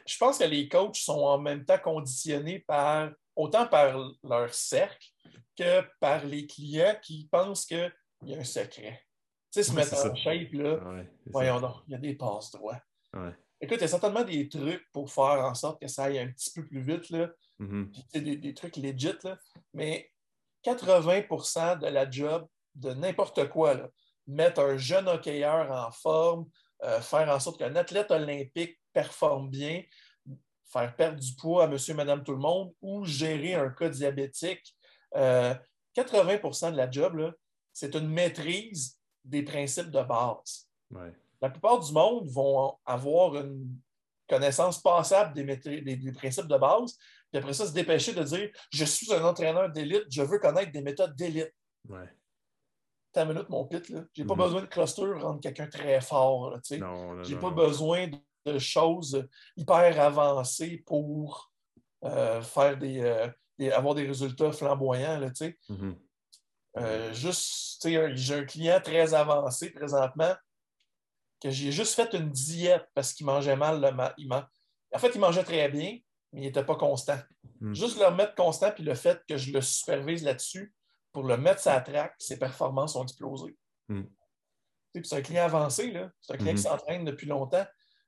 Je pense que les coachs sont en même temps conditionnés par, autant par leur cercle, que par les clients qui pensent qu'il y a un secret. Tu sais, se mettre en shape, là, ouais, voyons donc, il y a des passes droits. Ouais. Écoute, il y a certainement des trucs pour faire en sorte que ça aille un petit peu plus vite, là. Mm-hmm. Puis, tu sais, des, des trucs legit, là. Mais quatre-vingts pour cent de la job de n'importe quoi, là, mettre un jeune hockeyeur en forme, euh, faire en sorte qu'un athlète olympique performe bien, faire perdre du poids à monsieur, madame, tout le monde, ou gérer un cas diabétique, Euh, quatre-vingts pour cent de la job, là, c'est une maîtrise des principes de base. Ouais. La plupart du monde vont avoir une connaissance passable des, maîtri- des, des principes de base, Puis après ça, se dépêcher de dire « Je suis un entraîneur d'élite, je veux connaître des méthodes d'élite. » Ouais. T'as une minute, mon pit, là. J'ai pas mm-hmm. besoin de cluster rendre quelqu'un très fort, là, tu sais. Non, non, J'ai non, pas non. besoin de choses hyper avancées pour euh, faire des, euh, des... avoir des résultats flamboyants, là, tu sais. Mm-hmm. Euh, juste, tu sais, j'ai un client très avancé présentement que j'ai juste fait une diète parce qu'il mangeait mal. Le ma- il man... En fait, il mangeait très bien, mais il n'était pas constant. Mm. Juste le remettre constant, puis le fait que je le supervise là-dessus pour le mettre sa traque, ses performances ont explosé. Mm. Puis c'est un client avancé, là. C'est un client mm. qui s'entraîne depuis longtemps.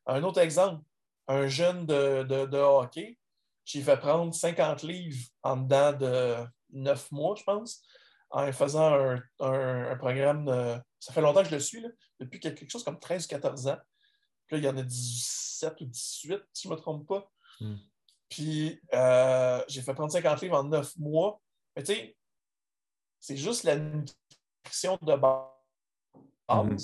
Un autre exemple, un jeune de, de, de hockey, j'ai fait prendre cinquante livres en dedans de neuf mois, je pense, en faisant un, un, un programme de... Ça fait longtemps que je le suis, là, depuis quelque chose comme treize ou quatorze ans. Puis là, il y en a dix-sept ou dix-huit, si je ne me trompe pas. Mm. Puis euh, j'ai fait prendre cinquante livres en neuf mois. Mais tu sais, c'est juste la nutrition de base. Mm.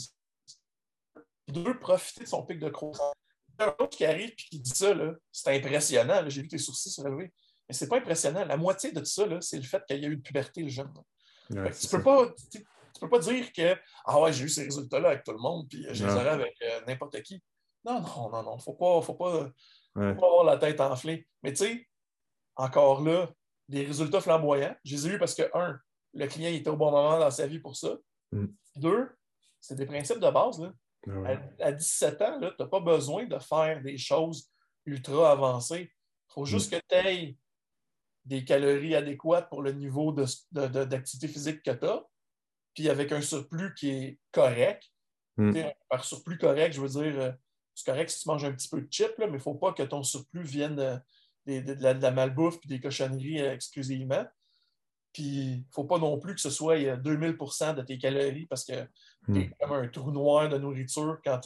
De profiter de son pic de croissance. Il y a un autre qui arrive et qui dit ça, là, c'est impressionnant. Là, j'ai vu tes sourcils se lever. Mais c'est pas impressionnant. La moitié de tout ça, là, c'est le fait qu'il y a eu de puberté, le jeune. Ouais, tu peux pas, tu, tu peux pas dire que « Ah ouais, j'ai eu ces résultats-là avec tout le monde, puis j'ai les aurais avec euh, n'importe qui. » Non, non, non, non. Faut pas, faut pas, ouais. faut pas avoir la tête enflée. Mais tu sais, encore là, des résultats flamboyants. Je les ai eus parce que, un, le client était au bon moment dans sa vie pour ça. Mm. Deux, c'est des principes de base. Là. Ouais. À, à dix-sept ans, tu n'as pas besoin de faire des choses ultra avancées. Il faut juste mm. que tu ailles des calories adéquates pour le niveau de, de, de, d'activité physique que tu as, puis avec un surplus qui est correct. Mm. Par surplus correct, je veux dire, c'est correct si tu manges un petit peu de chips, là, mais il ne faut pas que ton surplus vienne de, de, de, de, la, de la malbouffe et des cochonneries exclusivement. Puis il ne faut pas non plus que ce soit deux mille pour cent de tes calories parce que mm. t'es comme un trou noir de nourriture. Quand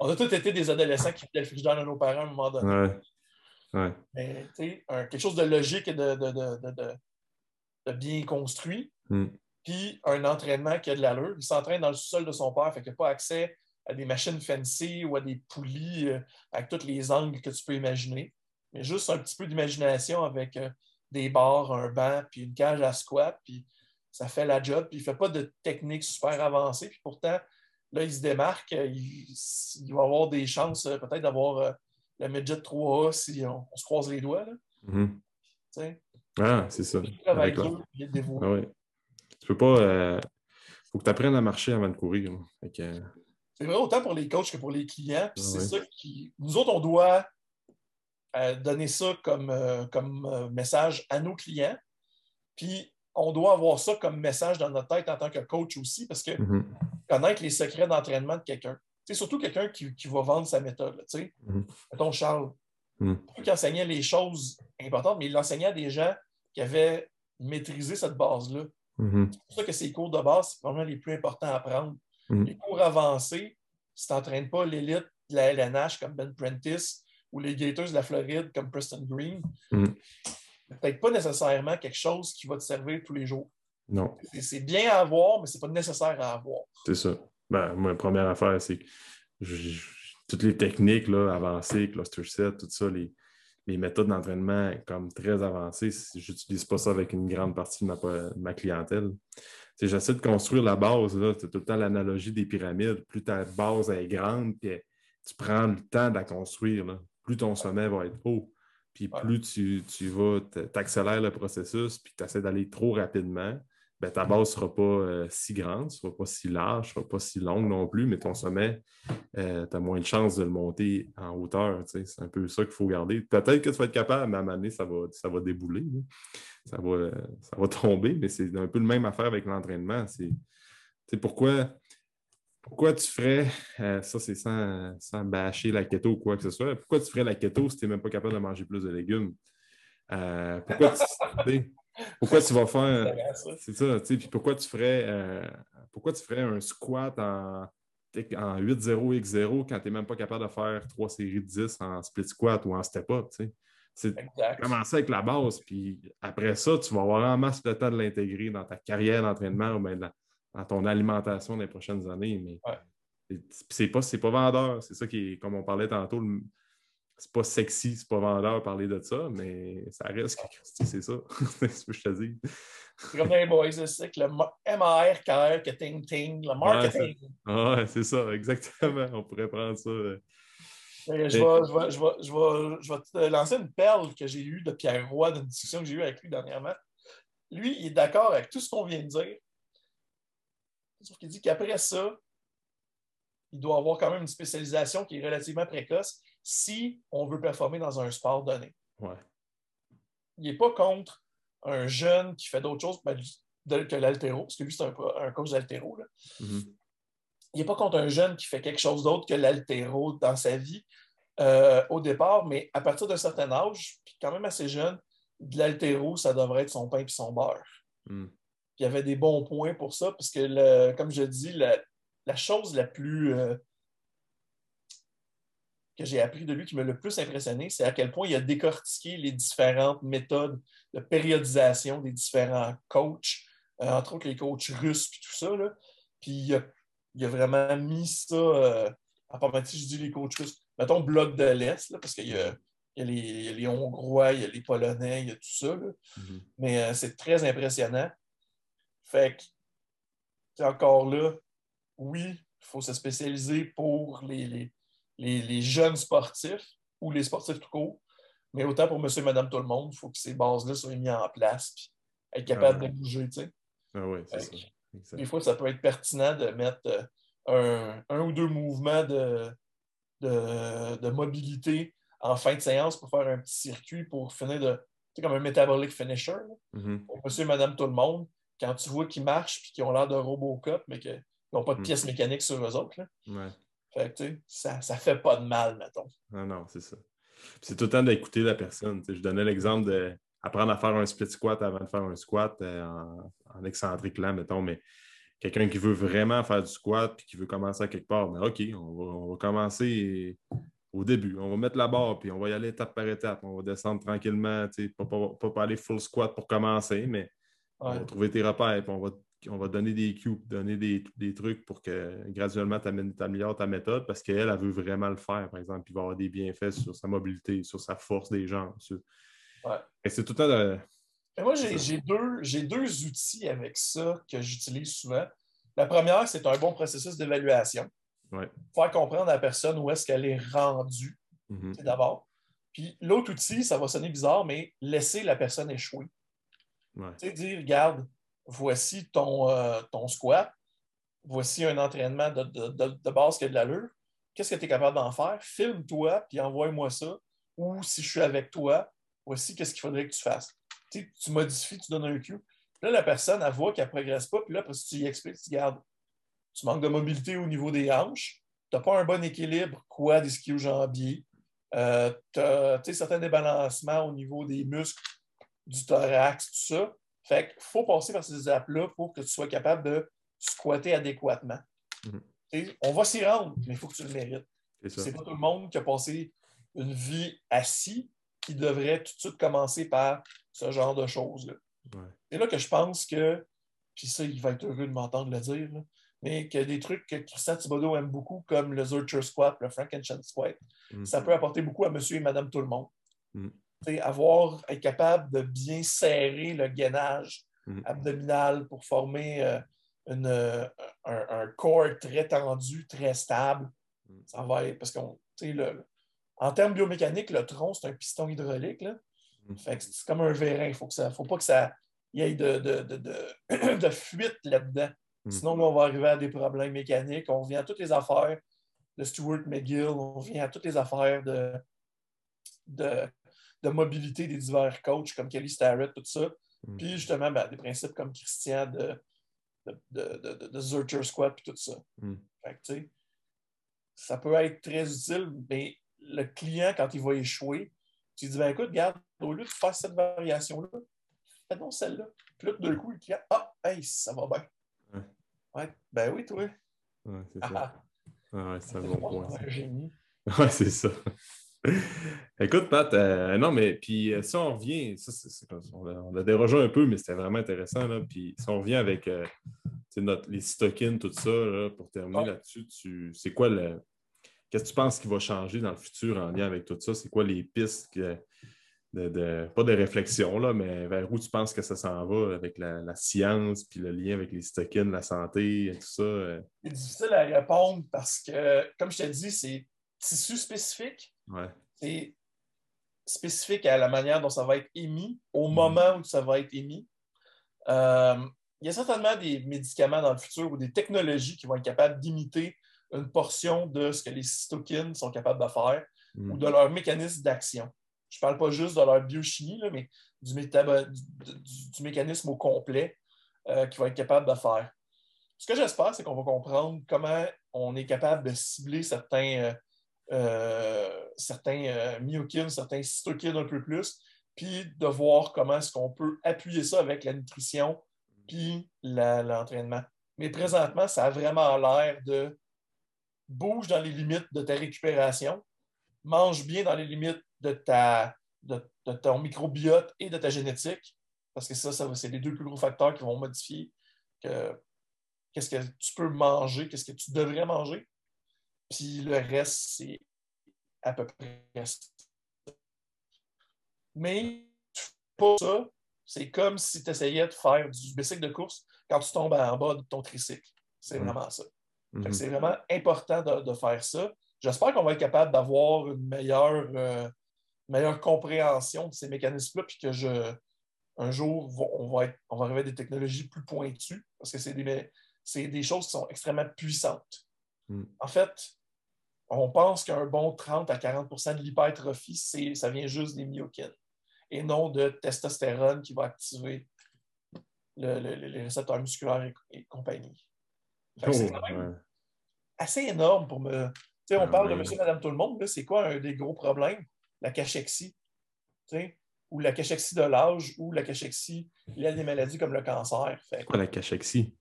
on a tous été des adolescents qui faisaient le frigidaire de nos parents à un moment donné. Ouais. Ouais. Mais, un, quelque chose de logique et de, de, de, de, de bien construit. Mm. Puis un entraînement qui a de l'allure. Il s'entraîne dans le sous-sol de son père, fait qu'il n'a pas accès à des machines fancy ou à des poulies euh, avec tous les angles que tu peux imaginer. Mais juste un petit peu d'imagination avec euh, des barres, un banc, puis une cage à squat, puis ça fait la job. Puis il ne fait pas de technique super avancée. Puis pourtant, là, il se démarque. Il, il va avoir des chances euh, peut-être d'avoir... Euh, le midget trois A, si on, on se croise les doigts. Là. Mm-hmm. Ah, c'est ça. Avec eux, il est ah ouais. Tu peux pas... Euh... faut que tu apprennes à marcher avant de courir. Que... C'est vrai autant pour les coachs que pour les clients. Puis ah c'est ouais. ça qui... Nous autres, on doit euh, donner ça comme, euh, comme euh, message à nos clients. Puis on doit avoir ça comme message dans notre tête en tant que coach aussi, parce que mm-hmm. connaître les secrets d'entraînement de quelqu'un. C'est surtout quelqu'un qui, qui va vendre sa méthode. Tu sais, mettons Charles, mm. qui enseignait les choses importantes, mais il l'enseignait à des gens qui avaient maîtrisé cette base-là. Mm-hmm. C'est pour ça que ces cours de base, c'est vraiment les plus importants à prendre. Mm. Les cours avancés, si tu n'entraînes pas l'élite de la L N H comme Ben Prentice ou les Gators de la Floride comme Preston Green, mm. c'est peut-être pas nécessairement quelque chose qui va te servir tous les jours. Non. C'est, c'est bien à avoir, mais c'est pas nécessaire à avoir. C'est ça. Ben, moi, la première affaire, c'est que je, je, toutes les techniques là, avancées, cluster set, tout ça, les, les méthodes d'entraînement comme très avancées, je n'utilise pas ça avec une grande partie de ma, de ma clientèle. T'sais, j'essaie de construire la base, là, c'est tout le temps l'analogie des pyramides. Plus ta base est grande, puis tu prends le temps de la construire, là, plus ton sommet va être haut, puis plus tu, tu vas t'accélères le processus, puis tu essaies d'aller trop rapidement. Ben, ta base ne sera pas euh, si grande, ne sera pas si large, ne sera pas si longue non plus, mais ton sommet, euh, tu as moins de chances de le monter en hauteur. T'sais. C'est un peu ça qu'il faut garder. Peut-être que tu vas être capable, mais à un moment donné, ça va, ça va débouler. Ça va, ça va tomber, mais c'est un peu le même affaire avec l'entraînement. C'est, t'sais, pourquoi, pourquoi tu ferais, euh, ça c'est sans, sans bâcher la keto ou quoi que ce soit, pourquoi tu ferais la keto si tu n'es même pas capable de manger plus de légumes? Euh, pourquoi tu... Pourquoi tu vas faire. C'est ça, tu sais. Puis pourquoi tu ferais euh, pourquoi tu ferais un squat en, en huit zéro par zéro quand tu n'es même pas capable de faire trois séries de dix en split squat ou en step-up, tu sais. C'est commencer avec la base, puis après ça, tu vas avoir en masse le temps de l'intégrer dans ta carrière d'entraînement ou bien dans, dans ton alimentation dans les prochaines années. Mais ouais. c'est, c'est pas, c'est pas vendeur. C'est ça qui est, comme on parlait tantôt, le, c'est pas sexy, c'est pas vendeur parler de ça, mais ça reste que Christy, c'est ça. C'est ce que je te dis. C'est comme dans les boys, c'est que le M A R K R, que ting ting, le marketing. Ah, ouais, c'est ça, exactement. On pourrait prendre ça. Je vais, je, vais, je, vais, je, vais, je vais te lancer une perle que j'ai eue de Pierre Roy, d'une discussion que j'ai eue avec lui dernièrement. Lui, il est d'accord avec tout ce qu'on vient de dire. Sauf qu'il dit qu'après ça, il doit avoir quand même une spécialisation qui est relativement précoce si on veut performer dans un sport donné. Ouais. Il n'est pas contre un jeune qui fait d'autres choses que l'haltéro, parce que lui, c'est un, un coach d'haltéro, là. Mm-hmm. Il n'est pas contre un jeune qui fait quelque chose d'autre que l'haltéro dans sa vie euh, au départ, mais à partir d'un certain âge, puis quand même assez jeune, de l'haltéro, ça devrait être son pain et son beurre. Mm. Il y avait des bons points pour ça, parce que, le, comme je dis, la, la chose la plus... Euh, que j'ai appris de lui, qui m'a le plus impressionné, c'est à quel point il a décortiqué les différentes méthodes de périodisation des différents coachs, euh, entre autres les coachs russes et tout ça, là. Puis il a Il a vraiment mis ça, euh, à part si je dis les coachs russes, mettons bloc de l'Est, là, parce qu'il y a, il y a les, il y a les Hongrois, il y a les Polonais, il y a tout ça, là. Mm-hmm. Mais euh, c'est très impressionnant. Fait que, encore là, oui, il faut se spécialiser pour les, les, les, les jeunes sportifs ou les sportifs tout court, mais autant pour monsieur et madame tout le monde, il faut que ces bases-là soient mises en place puis être capable ah ouais. de bouger, tu sais. Ah oui, c'est fait ça. Que, Exactement. Des fois, ça peut être pertinent de mettre un, un ou deux mouvements de, de, de mobilité en fin de séance pour faire un petit circuit, pour finir de... Tu sais, comme un metabolic finisher. Mm-hmm. Pour monsieur et madame tout le monde, quand tu vois qu'ils marchent et qu'ils ont l'air de Robocop, mais qu'ils n'ont pas de pièces mm-hmm. mécaniques sur eux autres. Là. Ouais. Fait que, tu sais, ça, ça fait pas de mal, mettons. Non, non, c'est ça. Puis c'est tout le temps d'écouter la personne. Tu sais, je donnais l'exemple de... apprendre à faire un split squat avant de faire un squat euh, en, en excentrique là, mettons, mais quelqu'un qui veut vraiment faire du squat et qui veut commencer à quelque part, mais OK, on va, on va commencer au début. On va mettre la barre puis on va y aller étape par étape. On va descendre tranquillement, tu sais, pas, pas, pas, pas aller full squat pour commencer, mais ouais. on va trouver tes repères puis on va, on va donner des cues, donner des, des trucs pour que graduellement tu améliores ta méthode parce qu'elle, elle veut vraiment le faire, par exemple, puis va avoir des bienfaits sur sa mobilité, sur sa force des jambes, sur... Ouais. Et c'est tout le temps de... Et moi, j'ai, j'ai, deux, j'ai deux outils avec ça que j'utilise souvent. La première, c'est un bon processus d'évaluation. Ouais. Faire comprendre à la personne où est-ce qu'elle est rendue, mm-hmm. c'est d'abord. Puis l'autre outil, ça va sonner bizarre, mais laisser la personne échouer. Ouais. Tu sais, dire, regarde, voici ton, euh, ton squat, voici un entraînement de, de, de, de base qui a de l'allure. Qu'est-ce que tu es capable d'en faire? Filme-toi, puis envoie-moi ça. Ou si je suis avec toi, voici qu'est-ce qu'il faudrait que tu fasses. Tu sais, tu modifies, tu donnes un cue. Là, la personne, elle voit qu'elle ne progresse pas. Puis là, parce que tu lui expliques, tu regardes, tu manques de mobilité au niveau des hanches. Tu n'as pas un bon équilibre, quoi, des skis au jambier. Euh, tu as certains débalancements au niveau des muscles, du thorax, tout ça. Fait qu'il faut passer par ces étapes-là pour que tu sois capable de squatter adéquatement. Mm-hmm. Et on va s'y rendre, mais il faut que tu le mérites. C'est pas tout le monde qui a passé une vie assis qui devrait tout de suite commencer par ce genre de choses-là. Ouais. C'est là que je pense que, puis ça, il va être heureux de m'entendre le dire, là, mais que des trucs que Christian Thibaudeau aime beaucoup, comme le Zurcher Squat, le Frankenstein Squat, mm-hmm. ça peut apporter beaucoup à monsieur et madame tout le monde. Mm-hmm. Avoir, être capable de bien serrer le gainage mm-hmm. abdominal pour former euh, une, euh, un, un corps très tendu, très stable. Mm-hmm. Ça va être, parce qu'on, tu sais, le en termes biomécaniques, le tronc, c'est un piston hydraulique. Là. Fait que c'est comme un vérin. Il faut que ça, faut pas que ça y ait de, de, de, de, de fuite là-dedans. Mm. Sinon, là, on va arriver à des problèmes mécaniques. On revient à toutes les affaires de Stuart McGill. On revient à toutes les affaires de, de, de mobilité des divers coachs comme Kelly Starrett, tout ça. Mm. Puis justement, ben, des principes comme Christian de, de, de, de, de, de Zurcher Squat puis tout ça. Mm. Fait que, tu sais, ça peut être très utile, mais le client, quand il va échouer, tu lui dis, ben écoute, regarde, au lieu de faire cette variation-là, fais donc celle-là. Puis là, d'un coup, le client, ah, hey, ça va bien. Ouais. Ouais, ben oui, toi. Ouais, c'est ah, ça. Ah, ouais, c'est un bon point. C'est un génie. Ouais, c'est ça. Écoute, Pat, euh, non, mais puis euh, si on revient, ça, c'est, c'est, on, a, on a dérogé un peu, mais c'était vraiment intéressant, là. Puis si on revient avec euh, notre, les cytokines, tout ça, là, pour terminer ouais. là-dessus, tu, c'est quoi le. Qu'est-ce que tu penses qui va changer dans le futur en lien avec tout ça? C'est quoi les pistes, que, de, de, pas de réflexion, là, mais vers où tu penses que ça s'en va avec la, la science, puis le lien avec les cytokines, la santé, et tout ça? C'est difficile à répondre parce que, comme je te dis, c'est tissu spécifique. Ouais. C'est spécifique à la manière dont ça va être émis, au mmh. moment où ça va être émis. Euh, il y a certainement des médicaments dans le futur ou des technologies qui vont être capables d'imiter une portion de ce que les cytokines sont capables de faire mmh. ou de leur mécanisme d'action. Je ne parle pas juste de leur biochimie, là, mais du, métabo- du, du, du mécanisme au complet euh, qui va être capable de faire. Ce que j'espère, c'est qu'on va comprendre comment on est capable de cibler certains, euh, euh, certains euh, myokines, certains cytokines un peu plus, puis de voir comment est-ce qu'on peut appuyer ça avec la nutrition puis la, l'entraînement. Mais présentement, ça a vraiment l'air de bouge dans les limites de ta récupération, mange bien dans les limites de, ta, de, de ton microbiote et de ta génétique, parce que ça, ça c'est les deux plus gros facteurs qui vont modifier que, qu'est-ce que tu peux manger, qu'est-ce que tu devrais manger, puis le reste, c'est à peu près ça. Mais pour ça, c'est comme si tu essayais de faire du bicycle de course quand tu tombes en bas de ton tricycle. C'est mmh. vraiment ça. Mm-hmm. C'est vraiment important de, de faire ça. J'espère qu'on va être capable d'avoir une meilleure, euh, meilleure compréhension de ces mécanismes-là, puis que je, un jour, on va, être, on va arriver à des technologies plus pointues, parce que c'est des, c'est des choses qui sont extrêmement puissantes. Mm. En fait, on pense qu'un bon trente à quarante pour cent de l'hypertrophie, c'est, ça vient juste des myokines, et non de testostérone qui va activer le, le, les récepteurs musculaires et, et compagnie. Oh, c'est quand même ouais. assez énorme pour me... Tu sais, on ah, parle ouais. de monsieur, madame, tout le monde. Là, c'est quoi un des gros problèmes? La cachexie. Tu sais, ou la cachexie de l'âge, ou la cachexie liée à des maladies comme le cancer. Fait, c'est quoi la cachexie?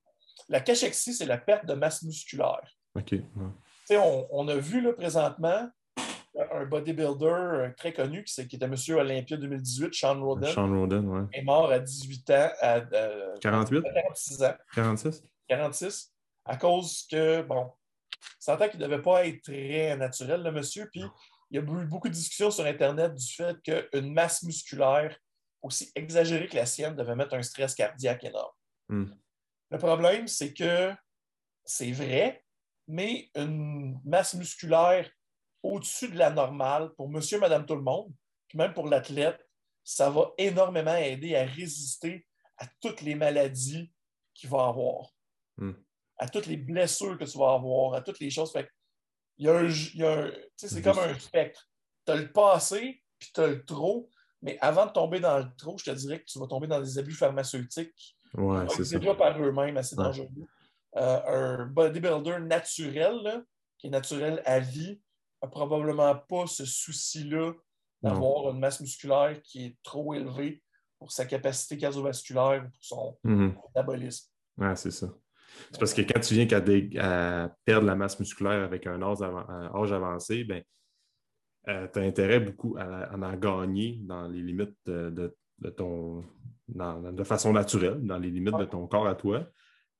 La cachexie, c'est la perte de masse musculaire. OK. Ouais. Tu sais, on, on a vu là, présentement un bodybuilder très connu qui, qui était monsieur Olympia deux mille dix-huit, Shawn Rhoden. Shawn Rhoden, oui. Est mort à dix-huit ans. À, euh, quarante-huit? quarante-six ans. quarante-six? quarante-six. À cause que, bon, s'entend qu'il ne devait pas être très naturel, le monsieur, puis il y a eu beaucoup de discussions sur Internet du fait qu'une masse musculaire aussi exagérée que la sienne devait mettre un stress cardiaque énorme. Mm. Le problème, c'est que c'est vrai, mais une masse musculaire au-dessus de la normale, pour monsieur, madame, tout le monde, puis même pour l'athlète, ça va énormément aider à résister à toutes les maladies qu'il va avoir. Mm. À toutes les blessures que tu vas avoir, à toutes les choses. Fait il y a un, il y a un, c'est comme un spectre. Tu as le passé, puis tu as le trop, mais avant de tomber dans le trop, je te dirais que tu vas tomber dans des abus pharmaceutiques. Ouais, c'est ça. Déjà par eux-mêmes, assez ouais. dangereux. Euh, un bodybuilder naturel, là, qui est naturel à vie, n'a probablement pas ce souci-là d'avoir non. une masse musculaire qui est trop élevée pour sa capacité cardiovasculaire ou pour son mm-hmm. métabolisme. Ouais, c'est ça. C'est parce que quand tu viens qu'à dé... à perdre la masse musculaire avec un âge, av- un âge avancé, ben, euh, tu as intérêt beaucoup à, à en gagner dans les limites de, de, de ton... Dans, de façon naturelle, dans les limites de ton corps à toi,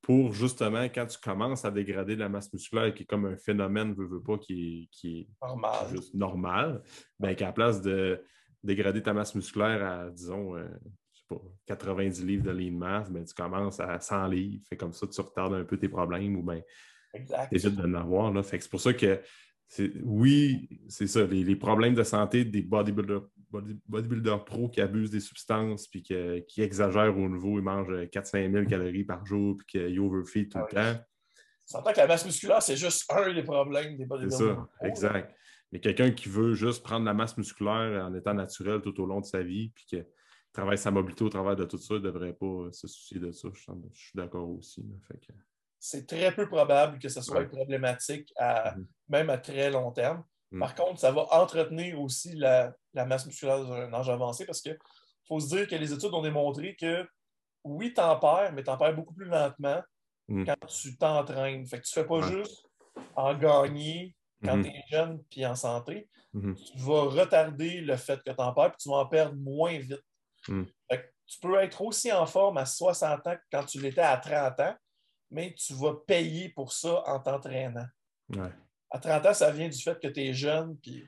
pour justement, quand tu commences à dégrader la masse musculaire, qui est comme un phénomène, veux, veux pas, qui est, qui est normal, juste normal ben, qu'à la place de dégrader ta masse musculaire à, disons... Euh, quatre-vingt-dix livres de lean mass, ben, tu commences à cent livres. Fait comme ça, tu retardes un peu tes problèmes ou bien tu évites de l'avoir. Fait que c'est pour ça que, c'est, oui, c'est ça, les, les problèmes de santé des bodybuilders body, bodybuilder pro qui abusent des substances puis que, qui exagèrent au niveau, ils mangent quatre à cinq mille calories par jour puis qu'ils overfeed tout ah oui. le temps. Ça entend que la masse musculaire, c'est juste un des problèmes des bodybuilders. C'est ça, pro, exact. Là. Mais quelqu'un qui veut juste prendre la masse musculaire en étant naturel tout au long de sa vie puis que travaille sa mobilité au travers de tout ça, il ne devrait pas se soucier de ça. Je, je suis d'accord aussi. Fait que... C'est très peu probable que ce soit ouais. problématique, à, mm-hmm. même à très long terme. Mm-hmm. Par contre, ça va entretenir aussi la, la masse musculaire d'un âge avancé parce qu'il faut se dire que les études ont démontré que, oui, tu en perds, mais tu en perds beaucoup plus lentement mm-hmm. quand tu t'entraînes. Fait que tu ne fais pas ouais. juste en gagner quand mm-hmm. tu es jeune et en santé. Mm-hmm. Tu vas retarder le fait que tu en perds et tu vas en perdre moins vite. Hum. Tu peux être aussi en forme à soixante ans que quand tu l'étais à trente ans, mais tu vas payer pour ça en t'entraînant. Ouais. à trente ans, ça vient du fait que tu es jeune, puis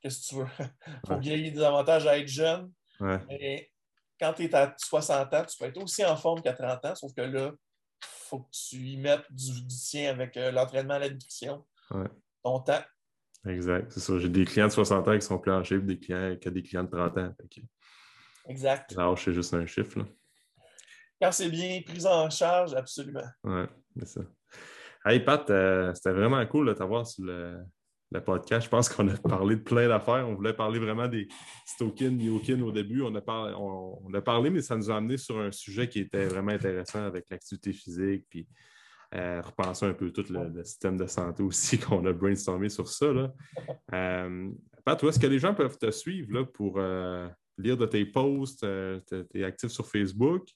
qu'est-ce que tu veux? Il faut qu'il y ait des avantages à être jeune. Ouais. Mais quand tu es à soixante ans, tu peux être aussi en forme qu'à trente ans, sauf que là, il faut que tu y mettes du, du tien avec euh, l'entraînement, la nutrition, ouais. ton temps. Exact, c'est ça. J'ai des clients de soixante ans qui sont planchés, puis des clients qui ont des clients de trente ans. Que... Exact. Alors, c'est juste un chiffre, là. Quand c'est bien pris en charge, absolument. Oui, c'est ça. Hey Pat, euh, c'était vraiment cool de t'avoir sur le, le podcast. Je pense qu'on a parlé de plein d'affaires. On voulait parler vraiment des Stokin, Yokin au début. On a, par... on, on a parlé, mais ça nous a amené sur un sujet qui était vraiment intéressant avec l'activité physique, puis euh, repenser un peu tout le, le système de santé aussi qu'on a brainstormé sur ça, là. Euh, Pat, où est-ce que les gens peuvent te suivre là, pour euh, lire de tes posts? Euh, tu es actif sur Facebook?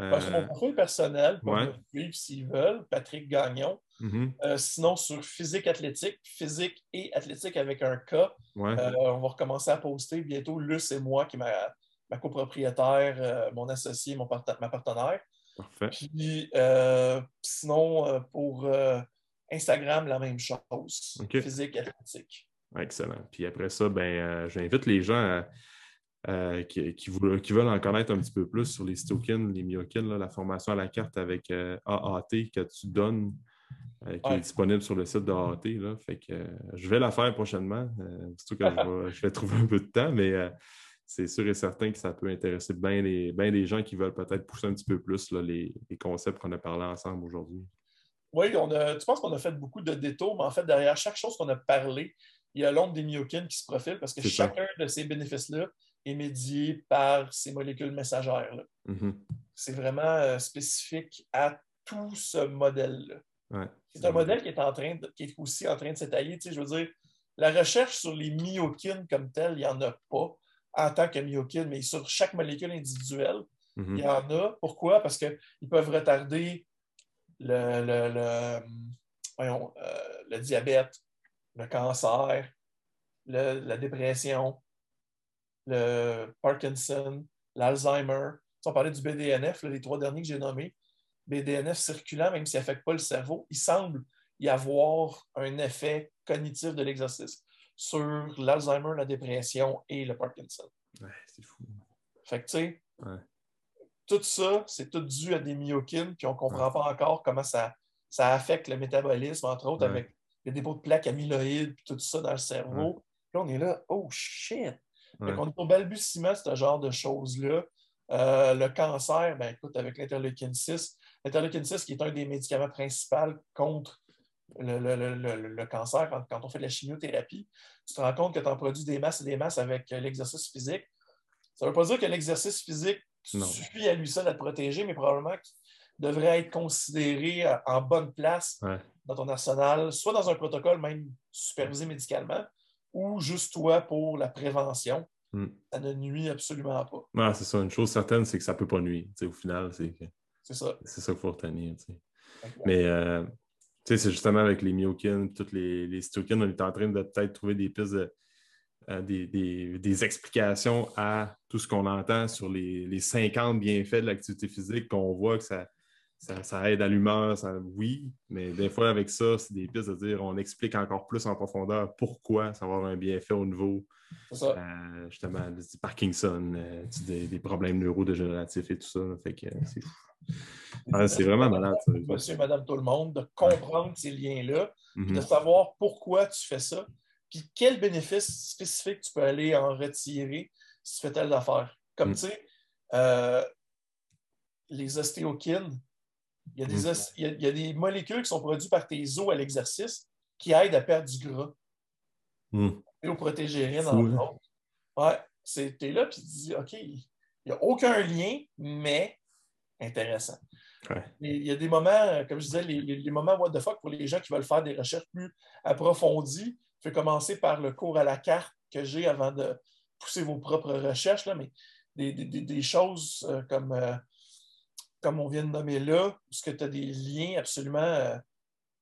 Euh... Sur mon profil personnel, pour ouais. me suivre s'ils veulent, Patrick Gagnon. Mm-hmm. euh, sinon, sur physique athlétique, physique et athlétique avec un K, ouais. euh, on va recommencer à poster bientôt. Luce et moi, qui est ma, ma copropriétaire, euh, mon associé, mon parta- ma partenaire. Parfait. Puis, euh, sinon, euh, pour euh, Instagram, la même chose, okay. physique athlétique. Excellent. Puis après ça, ben, euh, j'invite les gens à. Euh, qui, qui, vou- qui veulent en connaître un petit peu plus sur les Stokin, les Myokines, la formation à la carte avec euh, A A T que tu donnes, euh, qui ouais. est disponible sur le site de A A T. Là. Fait que, euh, je vais la faire prochainement, euh, surtout que je vais, je vais trouver un peu de temps, mais euh, c'est sûr et certain que ça peut intéresser bien les, bien les gens qui veulent peut-être pousser un petit peu plus là, les, les concepts qu'on a parlé ensemble aujourd'hui. Oui, on a, tu penses qu'on a fait beaucoup de détours, mais en fait, derrière chaque chose qu'on a parlé, il y a l'ombre des Myokines qui se profile parce que c'est chacun ça. De ces bénéfices-là est médié par ces molécules messagères. Là. Mm-hmm. C'est vraiment euh, spécifique à tout ce modèle-là. Ouais, c'est, c'est un modèle qui est, en train de, qui est aussi en train de s'étaler. Je veux dire, la recherche sur les myokines comme telles, il n'y en a pas en tant que myokines, mais sur chaque molécule individuelle, mm-hmm. il y en a. Pourquoi? Parce qu'ils peuvent retarder le, le, le, voyons, euh, le diabète, le cancer, le, la dépression, le Parkinson, l'Alzheimer. Si on parlait du B D N F, là, les trois derniers que j'ai nommés. B D N F circulant, même s'il n'affecte pas le cerveau, il semble y avoir un effet cognitif de l'exercice sur l'Alzheimer, la dépression et le Parkinson. Ouais, c'est fou. Fait que, tu sais, ouais. tout ça, c'est tout dû à des myokines, puis on ne comprend ouais. pas encore comment ça, ça affecte le métabolisme, entre autres, ouais. avec les dépôts de plaques amyloïdes, puis tout ça dans le cerveau. Puis on est là, oh shit! Ouais. On est au balbutiement, ce genre de choses-là. Euh, le cancer, ben, écoute, avec l'interleukine six, l'interleukine six qui est un des médicaments principaux contre le, le, le, le cancer, quand, quand on fait de la chimiothérapie, tu te rends compte que tu en produis des masses et des masses avec l'exercice physique. Ça ne veut pas dire que l'exercice physique non. suffit à lui seul à te protéger, mais probablement qu'il devrait être considéré en bonne place ouais. dans ton arsenal, soit dans un protocole même supervisé médicalement, ou juste toi pour la prévention, mm. ça ne nuit absolument pas. Ah, c'est ça. Une chose certaine, c'est que ça ne peut pas nuire. Au final, c'est, c'est ça. C'est ça qu'il faut retenir. Mais euh, c'est justement avec les myokines, toutes les, les cytokines, on est en train de peut-être trouver des pistes, de, euh, des, des, des explications à tout ce qu'on entend sur les, les cinquante bienfaits de l'activité physique, qu'on voit que ça, ça, ça aide à l'humeur, ça, oui, mais des fois avec ça, c'est des pistes de dire on explique encore plus en profondeur pourquoi ça va avoir un bienfait au niveau euh, justement du Parkinson, euh, des, des problèmes neurodégénératifs et tout ça. Là, fait que euh, c'est fou. Ah, c'est vraiment malade. Ça. Monsieur et madame tout le monde, de comprendre ces liens-là, mm-hmm. puis de savoir pourquoi tu fais ça, puis quels bénéfices spécifiques tu peux aller en retirer si tu fais telle affaire. Comme mm-hmm. tu sais, euh, les ostéokines. Il y, a des os... il, y a, il y a des molécules qui sont produites par tes os à l'exercice qui aident à perdre du gras. Mm. Et aux protégérines, entre autres. Ouais, c'est... t'es là, puis tu dis, OK, il n'y a aucun lien, mais intéressant. Ouais. Et il y a des moments, comme je disais, les, les, les moments what the fuck pour les gens qui veulent faire des recherches plus approfondies. Je vais commencer par le cours à la carte que j'ai avant de pousser vos propres recherches, là, mais des, des, des choses euh, comme... Euh, comme on vient de nommer là, parce que tu as des liens absolument euh,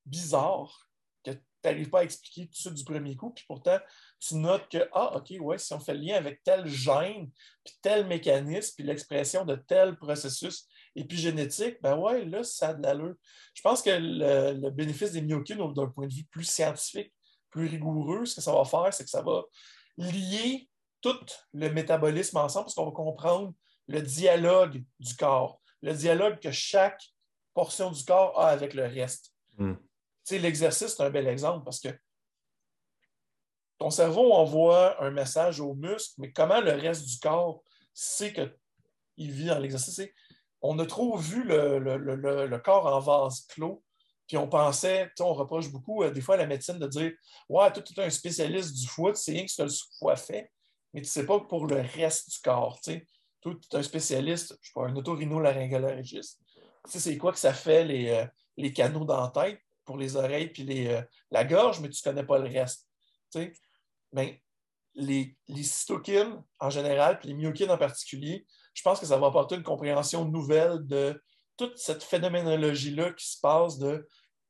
bizarres que tu n'arrives pas à expliquer tout ça du premier coup, puis pourtant, tu notes que, ah, OK, ouais, si on fait le lien avec tel gène, puis tel mécanisme, puis l'expression de tel processus épigénétique, ben ouais, là, ça a de l'allure. Je pense que le, le bénéfice des myokines, d'un point de vue plus scientifique, plus rigoureux, ce que ça va faire, c'est que ça va lier tout le métabolisme ensemble parce qu'on va comprendre le dialogue du corps, le dialogue que chaque portion du corps a avec le reste. Mm. Tu sais, l'exercice, c'est un bel exemple parce que ton cerveau envoie un message aux muscles, mais comment le reste du corps sait qu'il vit dans l'exercice? On a trop vu le, le, le, le corps en vase clos, puis on pensait, on reproche beaucoup, euh, des fois, à la médecine de dire « Ouais, toi, tu es un spécialiste du foie, tu sais rien que ce que le foie fait, mais tu ne sais pas pour le reste du corps. » Toi, tu es un spécialiste, je sais pas, un otorhinolaryngologiste. Tu sais, c'est quoi que ça fait les, euh, les canaux dans la tête pour les oreilles puis les, euh, la gorge, mais tu ne connais pas le reste. Tu sais, ben, les, les cytokines en général, puis les myokines en particulier, je pense que ça va apporter une compréhension nouvelle de toute cette phénoménologie-là qui se passe de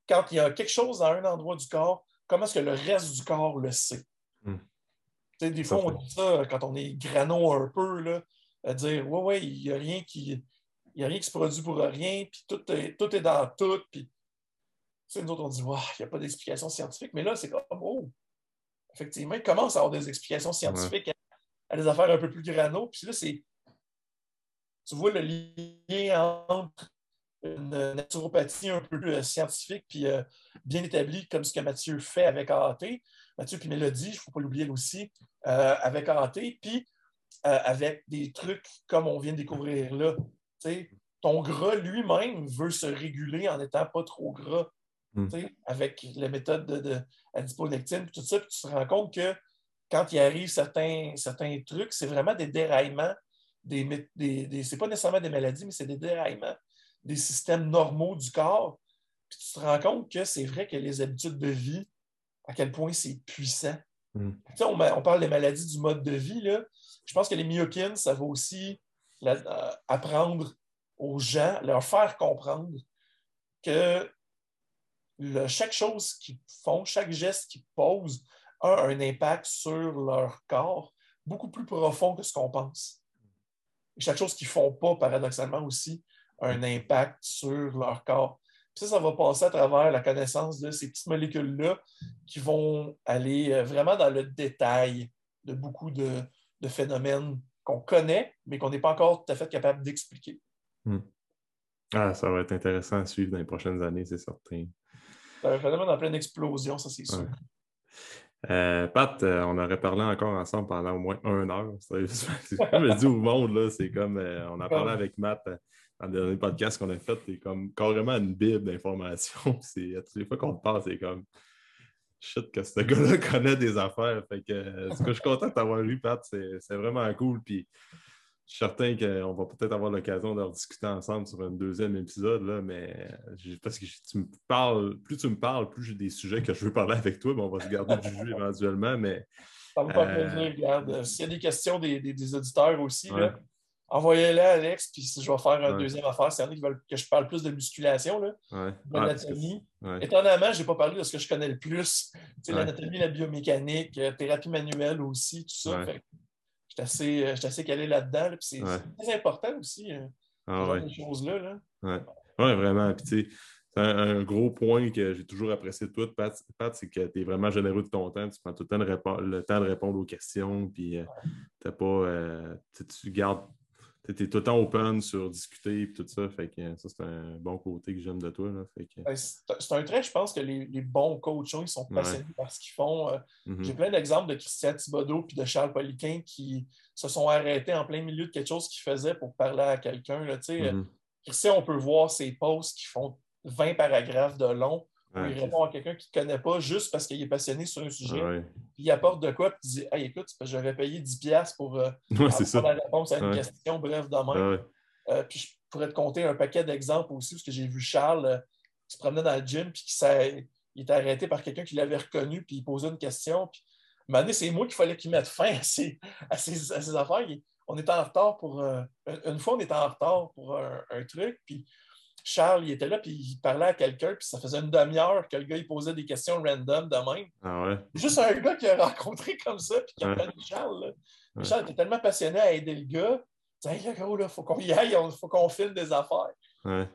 quand il y a quelque chose à un endroit du corps, comment est-ce que le reste du corps le sait? Mmh. Tu sais, des fois, on dit ça quand on est grano un peu, là, à dire ouais, ouais, il n'y a rien qui. Il n'y a rien qui se produit pour rien, puis tout est, tout est dans tout. Puis, tu sais, nous autres, on dit, waouh, il n'y a pas d'explication scientifique. Mais là, c'est comme, oh, effectivement, il commence à avoir des explications scientifiques ouais. à, à des affaires un peu plus grano. Puis là, c'est, tu vois le lien entre une naturopathie un peu plus scientifique, puis euh, bien établie, comme ce que Mathieu fait avec A A T. Mathieu puis Mélodie, il ne faut pas l'oublier aussi, euh, avec A A T, puis euh, avec des trucs comme on vient de découvrir là. T'sais, ton gras lui-même veut se réguler en n'étant pas trop gras. Mm. Avec la méthode de, de adiponectine, tout ça, puis tu te rends compte que quand il arrive certains, certains trucs, c'est vraiment des déraillements. Des, des, des, c'est pas nécessairement des maladies, mais c'est des déraillements des systèmes normaux du corps. Puis tu te rends compte que c'est vrai que les habitudes de vie, à quel point c'est puissant. Mm. On, on parle des maladies du mode de vie. Là. Je pense que les myokines, ça va aussi... La, euh, apprendre aux gens, leur faire comprendre que le, chaque chose qu'ils font, chaque geste qu'ils posent a un impact sur leur corps beaucoup plus profond que ce qu'on pense. Et chaque chose qu'ils ne font pas, paradoxalement aussi, a un impact sur leur corps. Puis ça, ça va passer à travers la connaissance de ces petites molécules-là qui vont aller vraiment dans le détail de beaucoup de, de phénomènes qu'on connaît, mais qu'on n'est pas encore tout à fait capable d'expliquer. Hmm. Ah, ça va être intéressant à suivre dans les prochaines années, c'est certain. C'est un phénomène en pleine explosion, ça, c'est sûr. Ouais. Euh, Pat, on aurait parlé encore ensemble pendant au moins une heure. Sérieusement. Comme je dis au monde, là, c'est comme... Euh, on a parlé avec Matt dans le dernier podcast qu'on a fait. C'est comme carrément une bible d'informations. C'est, à toutes les fois qu'on te parle, c'est comme... Shit, que ce gars-là connaît des affaires. Fait que, euh, que je suis content de t'avoir eu, Pat. C'est, c'est vraiment cool. Puis, je suis certain qu'on va peut-être avoir l'occasion d'en discuter ensemble sur un deuxième épisode. Là, mais parce que tu me parles, plus tu me parles, plus j'ai des sujets que je veux parler avec toi. Mais on va se garder du jeu éventuellement. Mais, ça me fait euh... plaisir. Regarde, s'il y a des questions des, des, des auditeurs aussi, ouais. là, envoyez-les à Alex, puis si je vais faire une ouais. deuxième affaire, c'est un qui veulent que je parle plus de musculation, là, ouais. de l'anatomie. Ouais, ouais. Étonnamment, je n'ai pas parlé de ce que je connais le plus. Ouais. L'anatomie, la biomécanique, thérapie manuelle aussi, tout ça. Ouais. Je suis assez, assez calé là-dedans. Là, puis c'est, ouais. c'est très important aussi, euh, ah, ouais. ces choses-là. Là. Oui, ouais, vraiment. Puis tu sais, c'est un, un gros point que j'ai toujours apprécié de toi, Pat, Pat, c'est que tu es vraiment généreux de ton temps. Tu prends tout le temps de, répo- le temps de répondre aux questions. Puis euh, t'as pas, euh, tu gardes... Tu étais tout le temps open sur discuter et tout ça. Fait que ça, c'est un bon côté que j'aime de toi. Là. Fait que... C'est un trait, je pense, que les, les bons coachs, ils sont passionnés ouais. par ce qu'ils font. Mm-hmm. J'ai plein d'exemples de Christian Thibaudeau et de Charles Poliquin qui se sont arrêtés en plein milieu de quelque chose qu'ils faisaient pour parler à quelqu'un. Là, mm-hmm. Christian, on peut voir ses posts qui font vingt paragraphes de long où ouais, il répond c'est... à quelqu'un qui ne connaît pas juste parce qu'il est passionné sur un sujet. Ouais. Il apporte de quoi et il dit hey, écoute, j'aurais payé dix dollars$ pour euh, ouais, avoir la réponse à une ouais. question, bref, de même. Ouais. Euh, puis je pourrais te compter un paquet d'exemples aussi, parce que j'ai vu Charles euh, qui se promenait dans le gym puis qui il était arrêté par quelqu'un qui l'avait reconnu puis il posait une question. Puis, à un moment donné, c'est moi qu'il fallait qu'il mette fin à ses, à ses, à ses affaires. Il, on était en retard pour. Euh, une fois, on était en retard pour un, un truc. Puis. Charles, il était là, puis il parlait à quelqu'un, puis ça faisait une demi-heure que le gars, il posait des questions random de même. Ah ouais. Juste un gars qu'il a rencontré comme ça, puis qui a ouais. appelé Charles. Là. Ouais. Charles était tellement passionné à aider le gars Hey, gros, là, faut qu'on y aille, il faut qu'on file des affaires. Ouais.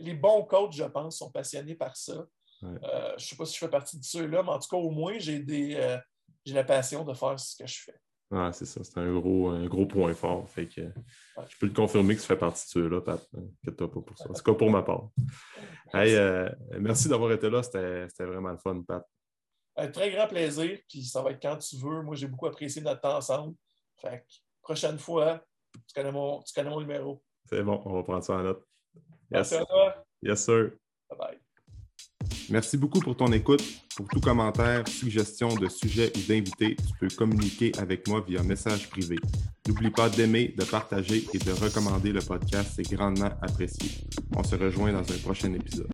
Les bons coachs, je pense, sont passionnés par ça. Ouais. Euh, je ne sais pas si je fais partie de ceux-là, mais en tout cas, au moins, j'ai des, euh, j'ai la passion de faire ce que je fais. Ah, c'est ça, c'est un gros, un gros point fort. Fait que, ouais. Je peux le confirmer que tu fais partie de ceux-là, Pat. Inquiète-toi pas pour ça. En tout cas, pour ma part. Merci, hey, euh, merci d'avoir été là. C'était, c'était vraiment le fun, Pat. Un très grand plaisir. Puis ça va être quand tu veux. Moi, j'ai beaucoup apprécié notre temps ensemble. Fait que, prochaine fois, tu connais mon, tu connais mon numéro. C'est bon, on va prendre ça en note. Yes. Merci à toi. Yes, sir. Bye-bye. Merci beaucoup pour ton écoute. Pour tout commentaire, suggestion de sujet ou d'invité, tu peux communiquer avec moi via message privé. N'oublie pas d'aimer, de partager et de recommander le podcast. C'est grandement apprécié. On se rejoint dans un prochain épisode.